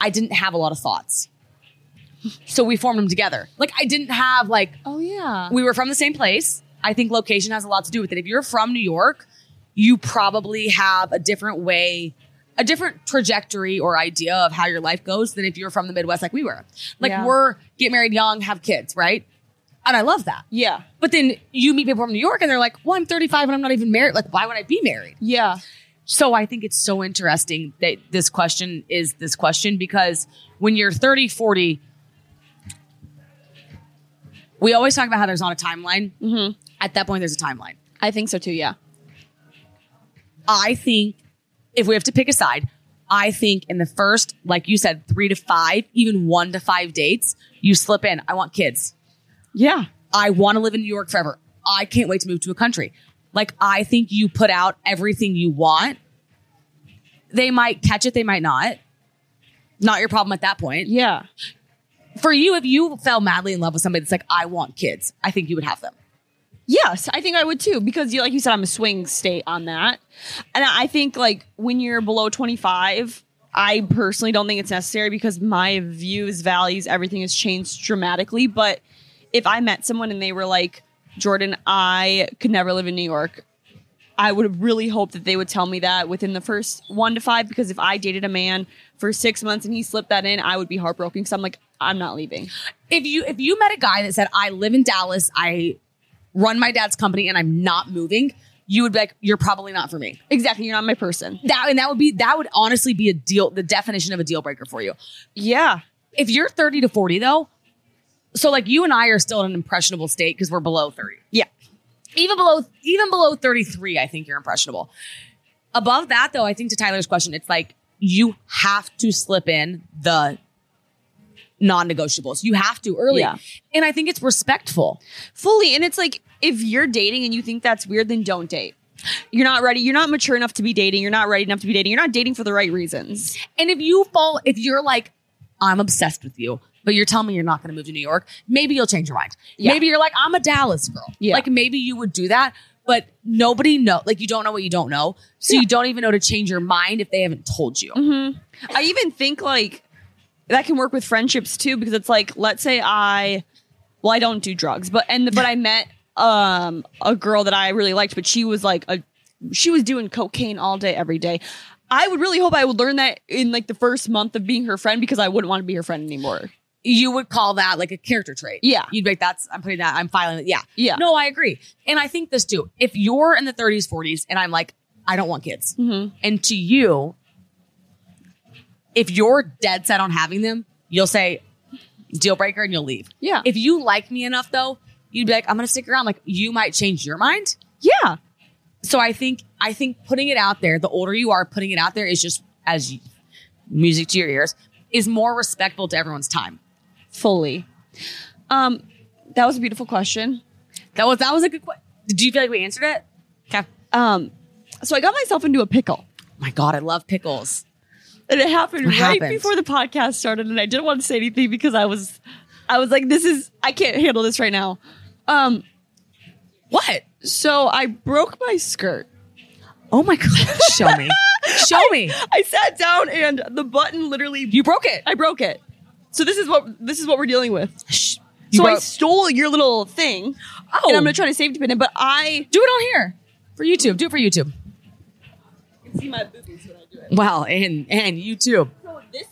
I didn't have a lot of thoughts. So we formed them together. Like I didn't have like, oh yeah. We were from the same place. I think location has a lot to do with it. If you're from New York, you probably have a different way, a different trajectory or idea of how your life goes than if you're from the Midwest like we were. Like yeah. we're get married young, have kids, right? And I love that. Yeah. But then you meet people from New York and they're like, well, I'm thirty-five and I'm not even married. Like, why would I be married? Yeah. So I think it's so interesting that this question is this question because when you're thirty, forty, we always talk about how there's not a timeline. Mm-hmm. At that point, there's a timeline. I think so too, yeah. I think if we have to pick a side, I think in the first, like you said, three to five, even one to five dates, you slip in. I want kids. Yeah. I want to live in New York forever. I can't wait to move to a country. Like, I think you put out everything you want. They might catch it. They might not. Not your problem at that point. Yeah. For you, if you fell madly in love with somebody that's like, I want kids, I think you would have them. Yes, I think I would too, because you, like you said, I'm a swing state on that. And I think like when you're below twenty-five, I personally don't think it's necessary because my views, values, everything has changed dramatically. But if I met someone and they were like, Jordan, I could never live in New York. I would really hope that they would tell me that within the first one to five, because if I dated a man for six months and he slipped that in, I would be heartbroken because I'm like, I'm not leaving. If you if you met a guy that said, I live in Dallas, I run my dad's company and I'm not moving, you would be like, you're probably not for me. Exactly. You're not my person. That and that would be that would honestly be a deal, the definition of a deal breaker for you. Yeah. If you're thirty to forty though, so like you and I are still in an impressionable state because we're below thirty. Yeah. Even below, even below thirty-three, I think you're impressionable. Above that, though, I think to Tyler's question, it's like you have to slip in the non-negotiables. You have to early. Yeah. And I think it's respectful. Fully. And it's like, if you're dating and you think that's weird, then don't date. You're not ready. You're not mature enough to be dating. You're not ready enough to be dating. You're not dating for the right reasons. And if you fall, if you're like, I'm obsessed with you, but you're telling me you're not going to move to New York, maybe you'll change your mind. Yeah. Maybe you're like, I'm a Dallas girl. Yeah. Like maybe you would do that, but nobody know. Like you don't know what you don't know. So yeah. you don't even know to change your mind if they haven't told you. Mm-hmm. I even think like that can work with friendships too, because it's like, let's say I, well, I don't do drugs, but, and, the, but I met um, a girl that I really liked, but she was like, a, she was doing cocaine all day, every day. I would really hope I would learn that in like the first month of being her friend, because I wouldn't want to be her friend anymore. You would call that like a character trait. Yeah. You'd be like, that's, I'm putting that, I'm filing it. Yeah. Yeah. No, I agree. And I think this too. If you're in the thirties, forties, and I'm like, I don't want kids. Mm-hmm. And to you, if you're dead set on having them, you'll say deal breaker and you'll leave. Yeah. If you like me enough though, you'd be like, I'm going to stick around. Like you might change your mind. Yeah. So I think, I think putting it out there, the older you are, putting it out there is just as you, music to your ears, is more respectful to everyone's time. Fully. Um, that was a beautiful question. That was that was a good question. Did you feel like we answered it? Okay. Um, so I got myself into a pickle. Oh my God, I love pickles. And it happened what right happened? before the podcast started, and I didn't want to say anything because I was I was like, this is I can't handle this right now. Um What? So I broke my skirt. Oh my God. Show me. Show I, me. I sat down and the button literally You broke it. I broke it. So this is what this is what we're dealing with. Shh, so broke. I stole your little thing. Oh, and I'm gonna try to safety pin it, but I do it on here for YouTube. Do it for YouTube. You can see my boobies when I do it. Wow, and and YouTube. So this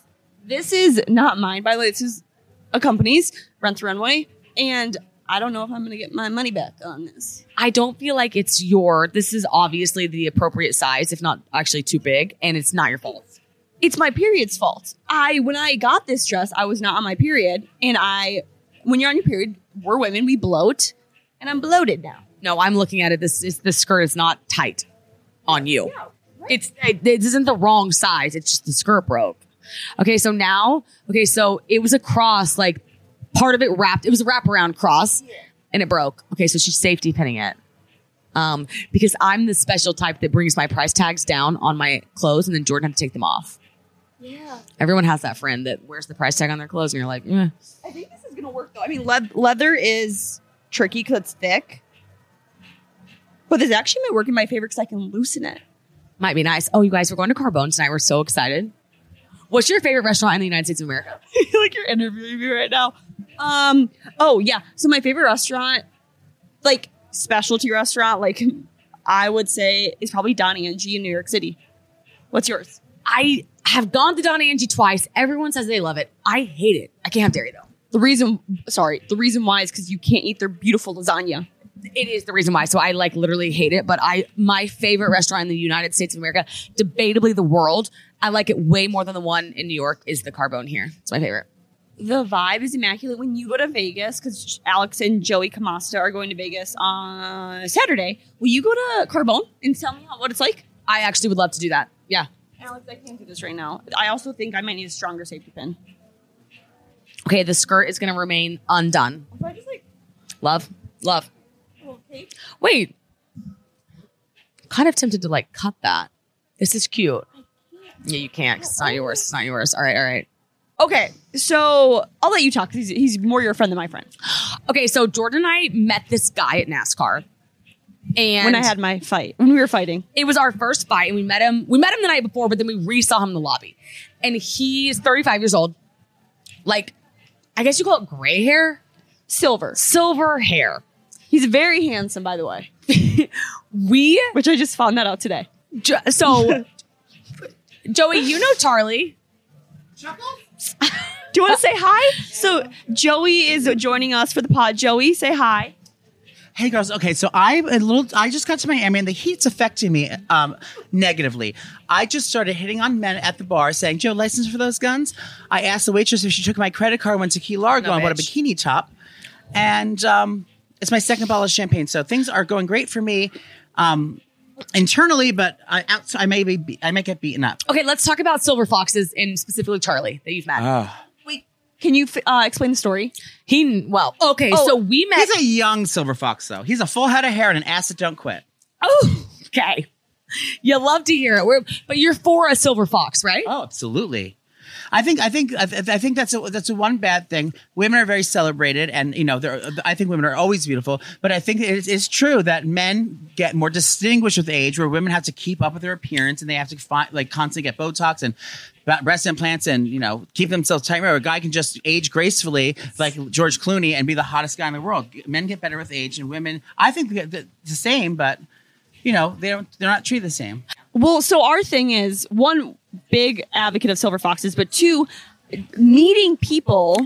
this is not mine, by the way. This is a company's, Rent the Runway, and I don't know if I'm gonna get my money back on this. I don't feel like it's your. This is obviously the appropriate size, if not actually too big, and it's not your fault. It's my period's fault. I, when I got this dress, I was not on my period. And I, when you're on your period, we're women, we bloat. And I'm bloated now. No, I'm looking at it. This is, the skirt is not tight on you. Yeah, right. It's, it, it isn't the wrong size. It's just the skirt broke. Okay. So now, okay. So it was a cross, like part of it wrapped. It was a wraparound cross yeah. and it broke. Okay. So she's safety pinning it. Um, because I'm the special type that brings my price tags down on my clothes. And then Jordan had to take them off. Yeah. Everyone has that friend that wears the price tag on their clothes and you're like, eh. I think this is going to work though. I mean, le- leather is tricky because it's thick. But this actually might work in my favor because I can loosen it. Might be nice. Oh, you guys, we're going to Carbone tonight. We're so excited. What's your favorite restaurant in the United States of America? Like you're interviewing me right now. Um. Oh, yeah. So my favorite restaurant, like specialty restaurant, like I would say is probably Don Angie in New York City. What's yours? I... I have gone to Don Angie twice. Everyone says they love it. I hate it. I can't have dairy though. The reason, sorry, the reason why is because you can't eat their beautiful lasagna. It is the reason why. So I like literally hate it. But I, my favorite restaurant in the United States of America, debatably the world, I like it way more than the one in New York is the Carbone here. It's my favorite. The vibe is immaculate when you go to Vegas because Alex and Joey Canasta are going to Vegas on Saturday. Will you go to Carbone and tell me how, what it's like? I actually would love to do that. Yeah. Alex, I can't do this right now. I also think I might need a stronger safety pin. Okay, the skirt is going to remain undone. So I just like... Love, love. Okay. Wait. Kind of tempted to like cut that. This is cute. I can't. Yeah, you can't. It's not yours. It's not yours. All right, all right. Okay, so I'll let you talk because he's, he's more your friend than my friend. Okay, so Jordan and I met this guy at NASCAR. And when I had my fight, when we were fighting, it was our first fight and we met him. We met him the night before, but then we re-saw him in the lobby and he's thirty-five years old. Like, I guess you call it gray hair, silver, silver hair. He's very handsome, by the way. we... Which I just found that out today. Jo- so, Joey, you know Charlie. Chuckles? Do you want to say hi? So, Joey is joining us for the pod. Joey, say hi. Hey, girls. Okay, so I'm a little... I just got to Miami, and the heat's affecting me um, negatively. I just started hitting on men at the bar, saying, "Do you have a license for those guns?" I asked the waitress if she took my credit card, went to Key Largo, no, and bought a bikini top. And um, it's my second bottle of champagne, so things are going great for me um, internally, but I, outside, I may be... I may get beaten up. Okay, let's talk about Silver Foxes, and specifically Charlie that you've met. Oh. Can you uh, explain the story? He, well, okay, oh, so we met. He's a young silver fox, though. He's a full head of hair and an ass that don't quit. Oh, okay. You love to hear it. We're, but you're for a silver fox, right? Oh, absolutely. I think I think I, th- I think that's a, that's a one bad thing. Women are very celebrated, and you know, I think women are always beautiful. But I think it is true that men get more distinguished with age, where women have to keep up with their appearance, and they have to find, like, constantly get Botox and breast implants, and you know, keep themselves tight. Where a guy can just age gracefully, like George Clooney, and be the hottest guy in the world. Men get better with age, and women, I think, the same, but you know, they don't, they're not treated the same. Well, so our thing is, one, big advocate of silver foxes, but two, meeting people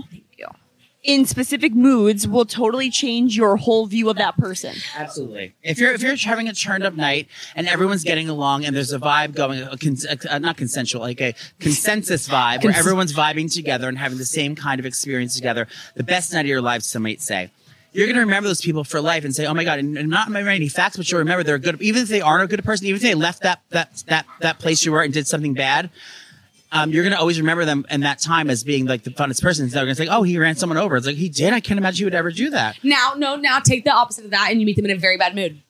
in specific moods will totally change your whole view of that person. Absolutely. If you're if you're having a turned up night and everyone's getting along and there's a vibe going, a cons- a, not consensual, like a consensus vibe where everyone's vibing together and having the same kind of experience together, the best night of your life, some might say. You're going to remember those people for life and say, "Oh my God," and, and not remember any facts, but you'll remember they're good. Even if they aren't a good person, even if they left that that that that place you were and did something bad, um, you're going to always remember them in that time as being like the funnest person. So they're going to say, "Oh, he ran someone over." It's like, he did. I can't imagine he would ever do that. Now, no, now take the opposite of that, and you meet them in a very bad mood.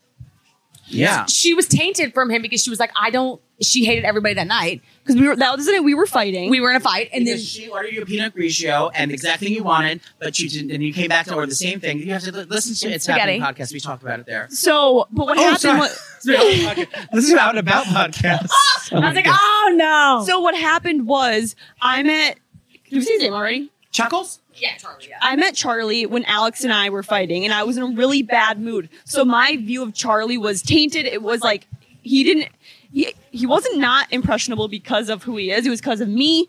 Yeah, she was tainted from him because she was like, "I don't." She hated everybody that night because we were that wasn't it. We were fighting. We were in a fight, and because then she ordered you a Pinot Grigio and the exact thing you wanted, but you didn't. And you came back to order the same thing. You have to listen to It's Happening podcast. We talked about it there. So, but what oh, happened? Was, this is Out and About podcast. Oh, I was like, God. Oh no. So what happened was I met. Did we see his name already? Chuckles. Yeah, Charlie. Yeah. I met Charlie when Alex and I were fighting, and I was in a really bad mood. So my view of Charlie was tainted. It was like he didn't. He, he wasn't not impressionable because of who he is. It was because of me.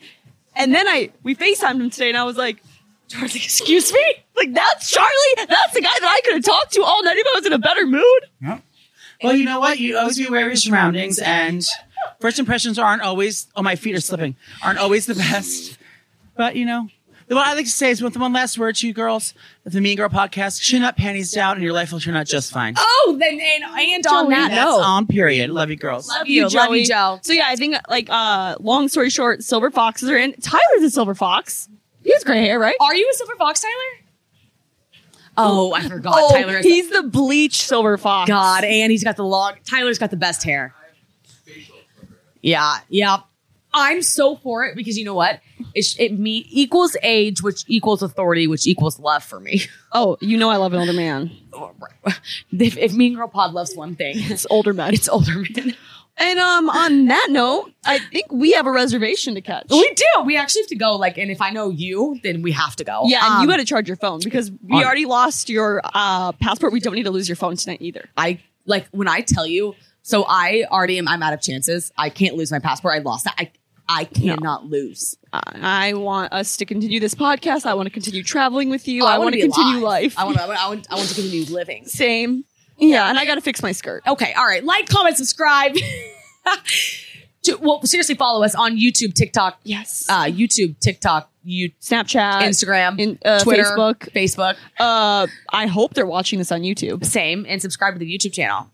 And then I we FaceTimed him today, and I was like, Charlie, excuse me? Like, that's Charlie? That's the guy that I could have talked to all night if I was in a better mood? Yeah. Well, you know what? You always be aware of your surroundings, and first impressions aren't always... Oh, my feet are slipping. Aren't always the best. But, you know... What I like to say is with one last word to you girls of the Mean Girl podcast, chin up, panties down, and your life will turn out just fine. Oh, then and, and Joey, on that note. On period. Love you girls. Love you, Joey. Love you, Joe. So yeah, I think like uh, long story short, silver foxes are in. Tyler's a silver fox. He has gray hair, right? Are you a silver fox, Tyler? Oh, I forgot. Oh, Tyler is he's the-, the bleach silver fox. God, and he's got the long Tyler's got the best hair. Yeah, yeah. I'm so for it because you know what? It, it me equals age, which equals authority, which equals love for me. Oh, you know I love an older man. If, if Mean Girl Pod loves one thing, it's older men. It's older men. And um, on that note, I think we have a reservation to catch. We do. We actually have to go. Like, and if I know you, then we have to go. Yeah, and um, you got to charge your phone because we on. already lost your uh, passport. We don't need to lose your phone tonight either. I like when I tell you. So I already am. I'm out of chances. I can't lose my passport. I lost that. I. I cannot no. lose. Uh, I want us to continue this podcast. I want to continue traveling with you. Oh, I, I want to continue alive. life. I want, to, I, want, I, want, I want to continue living. Same. Yeah, yeah. And I got to fix my skirt. Okay. All right. Like, comment, subscribe. Well, seriously, follow us on YouTube, TikTok. Yes. Uh, YouTube, TikTok, you, Snapchat, Instagram, in, uh, Twitter, Facebook. Facebook. Uh, I hope they're watching this on YouTube. Same. And subscribe to the YouTube channel.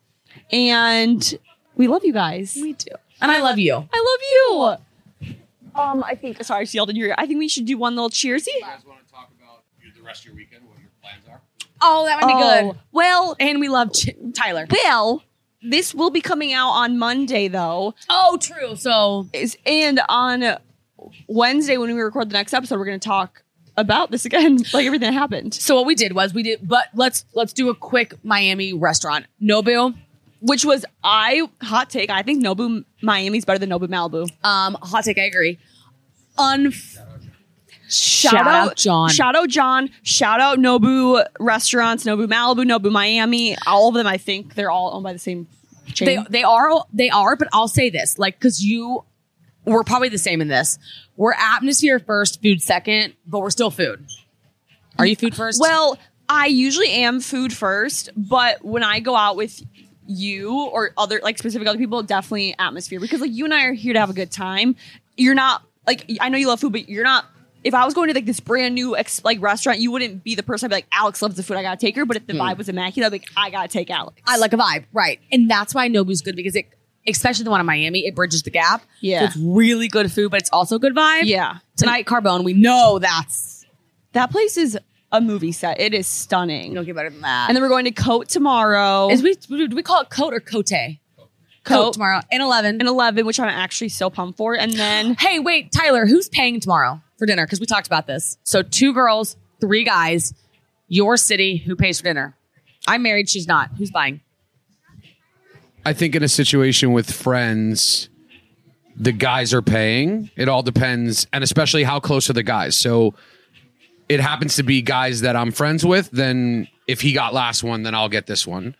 And we love you guys. We do. And I love you. I love you. Um, I think, sorry, I just yelled in your ear. I think we should do one little cheersy. You guys want to talk about the rest of your weekend, what your plans are? Oh, that would oh, be good. Well, and we love Ch- Tyler. Well, this will be coming out on Monday, though. Oh, true. So, is, and on Wednesday, when we record the next episode, we're going to talk about this again, like everything that happened. So, what we did was we did, but let's let's do a quick Miami restaurant. Nobu. Which was, I, hot take, I think Nobu Miami's better than Nobu Malibu. Um, hot take, I agree. Unf- Shout, shout out, out John. Shout out John. Shout out Nobu restaurants, Nobu Malibu, Nobu Miami. All of them, I think they're all owned by the same chain. They, they are, they are, but I'll say this, like, because you we're probably the same in this. We're atmosphere first, food second, but we're still food. Are you food first? Well, I usually am food first, but when I go out with you or other like specific other people, definitely atmosphere, because like you and I are here to have a good time. You're not like, I know you love food, but you're not. If I was going to like this brand new ex- like restaurant, you wouldn't be the person. I'd be like, Alex loves the food, I gotta take her. But if the mm. vibe was immaculate, I'd be like, I gotta take Alex. I like a vibe, right? And that's why Nobu's good, because it, especially the one in Miami, it bridges the gap. Yeah, so it's really good food, but it's also good vibe. Yeah, tonight Carbone, we know that's that place is a movie set. It is stunning. You don't get better than that. And then we're going to Cote tomorrow. Is we do we call it Cote or Cote? Cote tomorrow and eleven and eleven, which I'm actually so pumped for. And then hey, wait, Tyler, who's paying tomorrow for dinner? Because we talked about this. So two girls, three guys. Your city, who pays for dinner? I'm married. She's not. Who's buying? I think in a situation with friends, the guys are paying. It all depends, and especially how close are the guys. So it happens to be guys that I'm friends with, then if he got last one, then I'll get this one.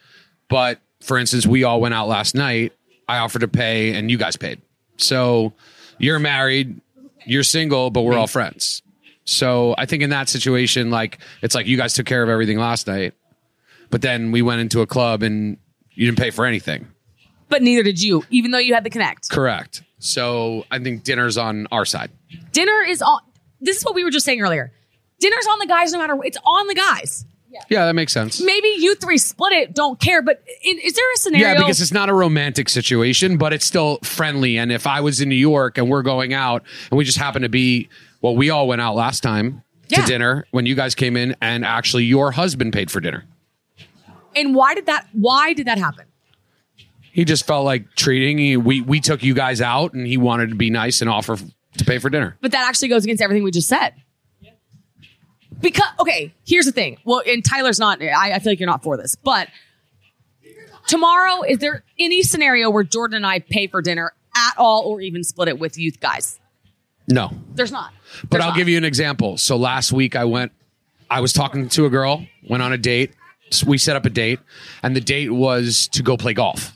But for instance, we all went out last night. I offered to pay and you guys paid. So you're married, you're single, but we're all friends. So I think in that situation, like, it's like you guys took care of everything last night, but then we went into a club and you didn't pay for anything. But neither did you, even though you had the connect. Correct. So I think dinner's on our side. Dinner is on. This is what we were just saying earlier. Dinner's on the guys no matter what. It's on the guys. Yeah. yeah, that makes sense. Maybe you three split it, don't care. But in, is there a scenario? Yeah, because it's not a romantic situation, but it's still friendly. And if I was in New York and we're going out and we just happen to be, well, we all went out last time yeah. to dinner when you guys came in, and actually your husband paid for dinner. And why did that? Why did that happen? He just felt like treating. He, we we took you guys out, and he wanted to be nice and offer to pay for dinner. But that actually goes against everything we just said. Yeah. Because okay, here's the thing. Well, and Tyler's not. I, I feel like you're not for this. But tomorrow, is there any scenario where Jordan and I pay for dinner at all, or even split it with youth guys? No, there's not. There's but I'll not. give you an example. So last week I went. I was talking to a girl. Went on a date. We set up a date, and the date was to go play golf.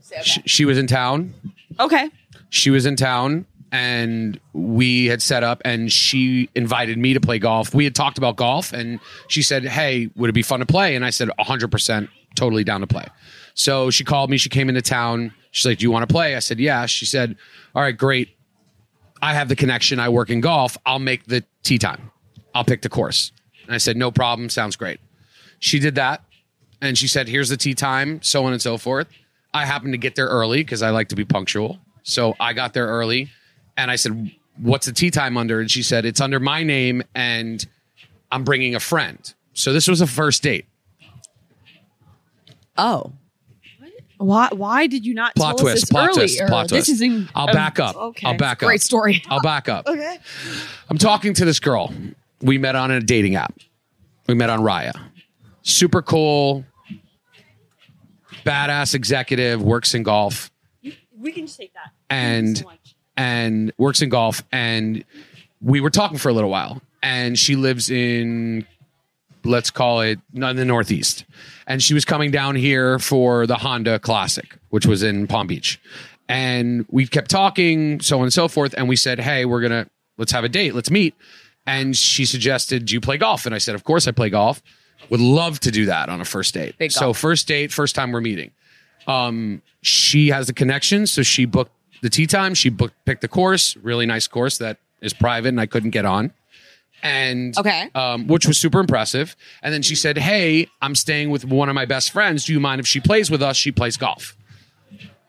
So, okay. she, she was in town. Okay. She was in town, and we had set up, and she invited me to play golf. We had talked about golf, and she said, hey, would it be fun to play? And I said, one hundred percent, totally down to play. So she called me. She came into town. She's like, do you want to play? I said, yeah. She said, all right, great. I have the connection. I work in golf. I'll make the tee time. I'll pick the course. And I said, no problem. Sounds great. She did that, and she said, here's the tea time, so on and so forth. I happened to get there early because I like to be punctual. So I got there early, and I said, what's the tea time under? And she said, it's under my name, and I'm bringing a friend. So this was a first date. Oh. Why Why did you not plot tell twist, us this plot earlier? Twist, plot twist. This is in, I'll um, back up. Okay. I'll back up. Great story. I'll back up. Okay. I'm talking to this girl. We met on a dating app. We met on Raya. Super cool, badass executive, works in golf. We can just take that. And, so and works in golf. And we were talking for a little while. And she lives in, let's call it, not in the Northeast. And she was coming down here for the Honda Classic, which was in Palm Beach. And we kept talking, so on and so forth. And we said, hey, we're going to, let's have a date. Let's meet. And she suggested, do you play golf? And I said, of course I play golf. Would love to do that on a first date. Big so golf. First date, first time we're meeting. Um, she has the connection. So she booked the tee time. She booked, picked the course, really nice course that is private and I couldn't get on. And, okay. um, which was super impressive. And then she said, hey, I'm staying with one of my best friends. Do you mind if she plays with us? She plays golf.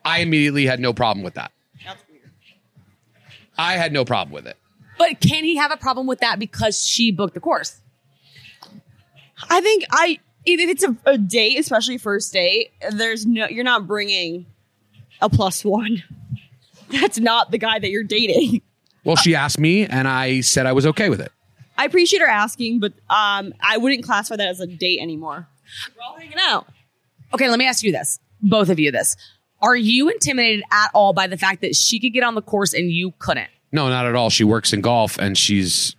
I immediately had no problem with that. That's weird. I had no problem with it. But can he have a problem with that because she booked the course? I think I if it's a, a date, especially first date, there's no you're not bringing a plus one. That's not the guy that you're dating. Well, she asked me and I said I was okay with it. I appreciate her asking, but um, I wouldn't classify that as a date anymore. We're all hanging out. Okay, let me ask you this. Both of you this. Are you intimidated at all by the fact that she could get on the course and you couldn't? No, not at all. She works in golf and she's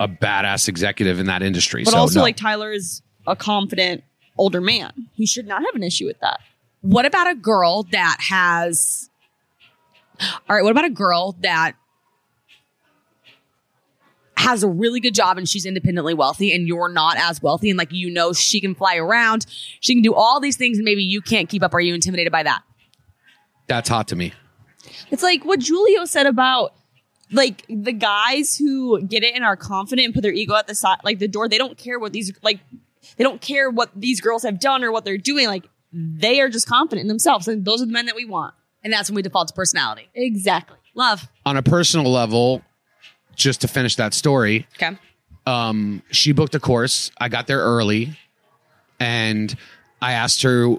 a badass executive in that industry. But so, also, no. like, Tyler is a confident older man. He should not have an issue with that. What about a girl that has... All right, what about a girl that has a really good job and she's independently wealthy and you're not as wealthy and, like, you know, she can fly around. She can do all these things and maybe you can't keep up. Are you intimidated by that? That's hot to me. It's like what Julio said about, like, the guys who get it and are confident and put their ego at the side, like the door. They don't care what these, like, they don't care what these girls have done or what they're doing. Like, they are just confident in themselves. And those are the men that we want. And that's when we default to personality. Exactly. Love. On a personal level, just to finish that story. Okay. Um, she booked a course. I got there early and I asked her,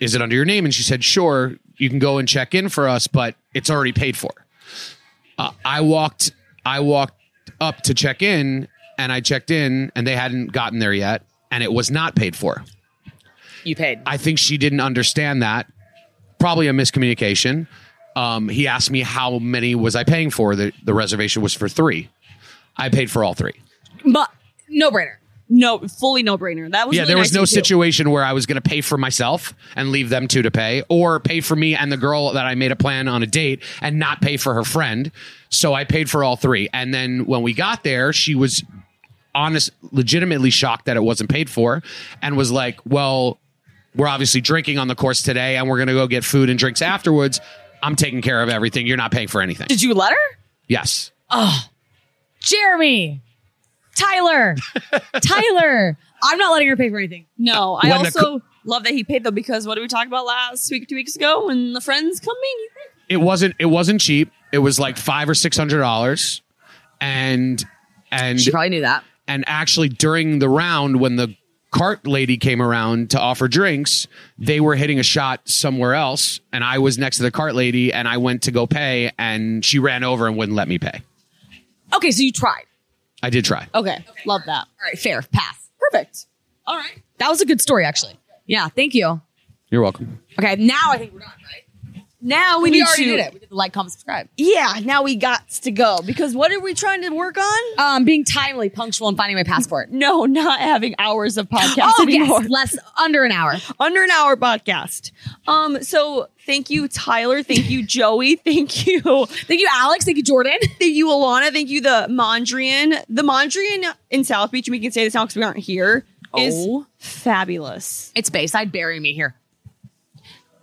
is it under your name? And she said, sure, you can go and check in for us, but it's already paid for. Uh, I walked, I walked up to check in and I checked in and they hadn't gotten there yet. And it was not paid for. You paid. I think she didn't understand that. Probably a miscommunication. Um, he asked me how many was I paying for. The, the reservation was for three. I paid for all three. But no brainer. No, fully no brainer. That was yeah. Really there was nice no situation too. Where I was going to pay for myself and leave them two to pay, or pay for me and the girl that I made a plan on a date and not pay for her friend. So I paid for all three. And then when we got there, she was honest, legitimately shocked that it wasn't paid for, and was like, "Well, we're obviously drinking on the course today, and we're going to go get food and drinks afterwards. I'm taking care of everything. You're not paying for anything." Did you let her? Yes. Oh, Jeremy, Tyler, Tyler. I'm not letting her pay for anything. No, I when also co- love that he paid though, because what did we talk about last week, two weeks ago, when the friends coming? It wasn't. It wasn't cheap. It was like five or six hundred dollars, and and she probably knew that. And actually, during the round, when the cart lady came around to offer drinks, they were hitting a shot somewhere else, and I was next to the cart lady, and I went to go pay, and she ran over and wouldn't let me pay. Okay, so you tried. I did try. Okay, okay. Love that. All right, fair. Pass. Perfect. All right. That was a good story, actually. Yeah, thank you. You're welcome. Okay, now I think we're done, right? Now we, we need already to... did it. We did the like, comment, subscribe. Yeah, now we got to go, because what are we trying to work on? Um, being timely, punctual, and finding my passport. No, not having hours of podcast oh, anymore. Yes, less, under an hour. Under an hour podcast. Um, so... Thank you, Tyler. Thank you, Joey. Thank you. Thank you, Alex. Thank you, Jordan. Thank you, Alana. Thank you, the Mondrian. The Mondrian in South Beach, and we can say this now because we aren't here, is oh. fabulous. It's Bayside. Bury me here.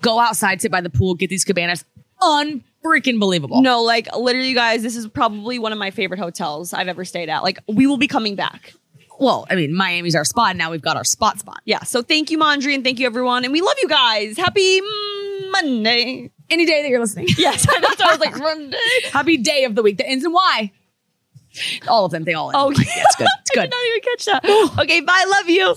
Go outside, sit by the pool, get these cabanas. Unfreaking believable. No, like literally, you guys, this is probably one of my favorite hotels I've ever stayed at. Like, we will be coming back. Well, I mean, Miami's our spot. And now we've got our spot spot. Yeah. So thank you, Mondrian. Thank you, everyone. And we love you guys. Happy... Monday. Any day that you're listening. Yes. That's what I was like, Monday. Happy day of the week that ends in Y. All of them. They all end. Oh, yeah. It's good. It's good. I did not even catch that. Okay. Bye. Love you.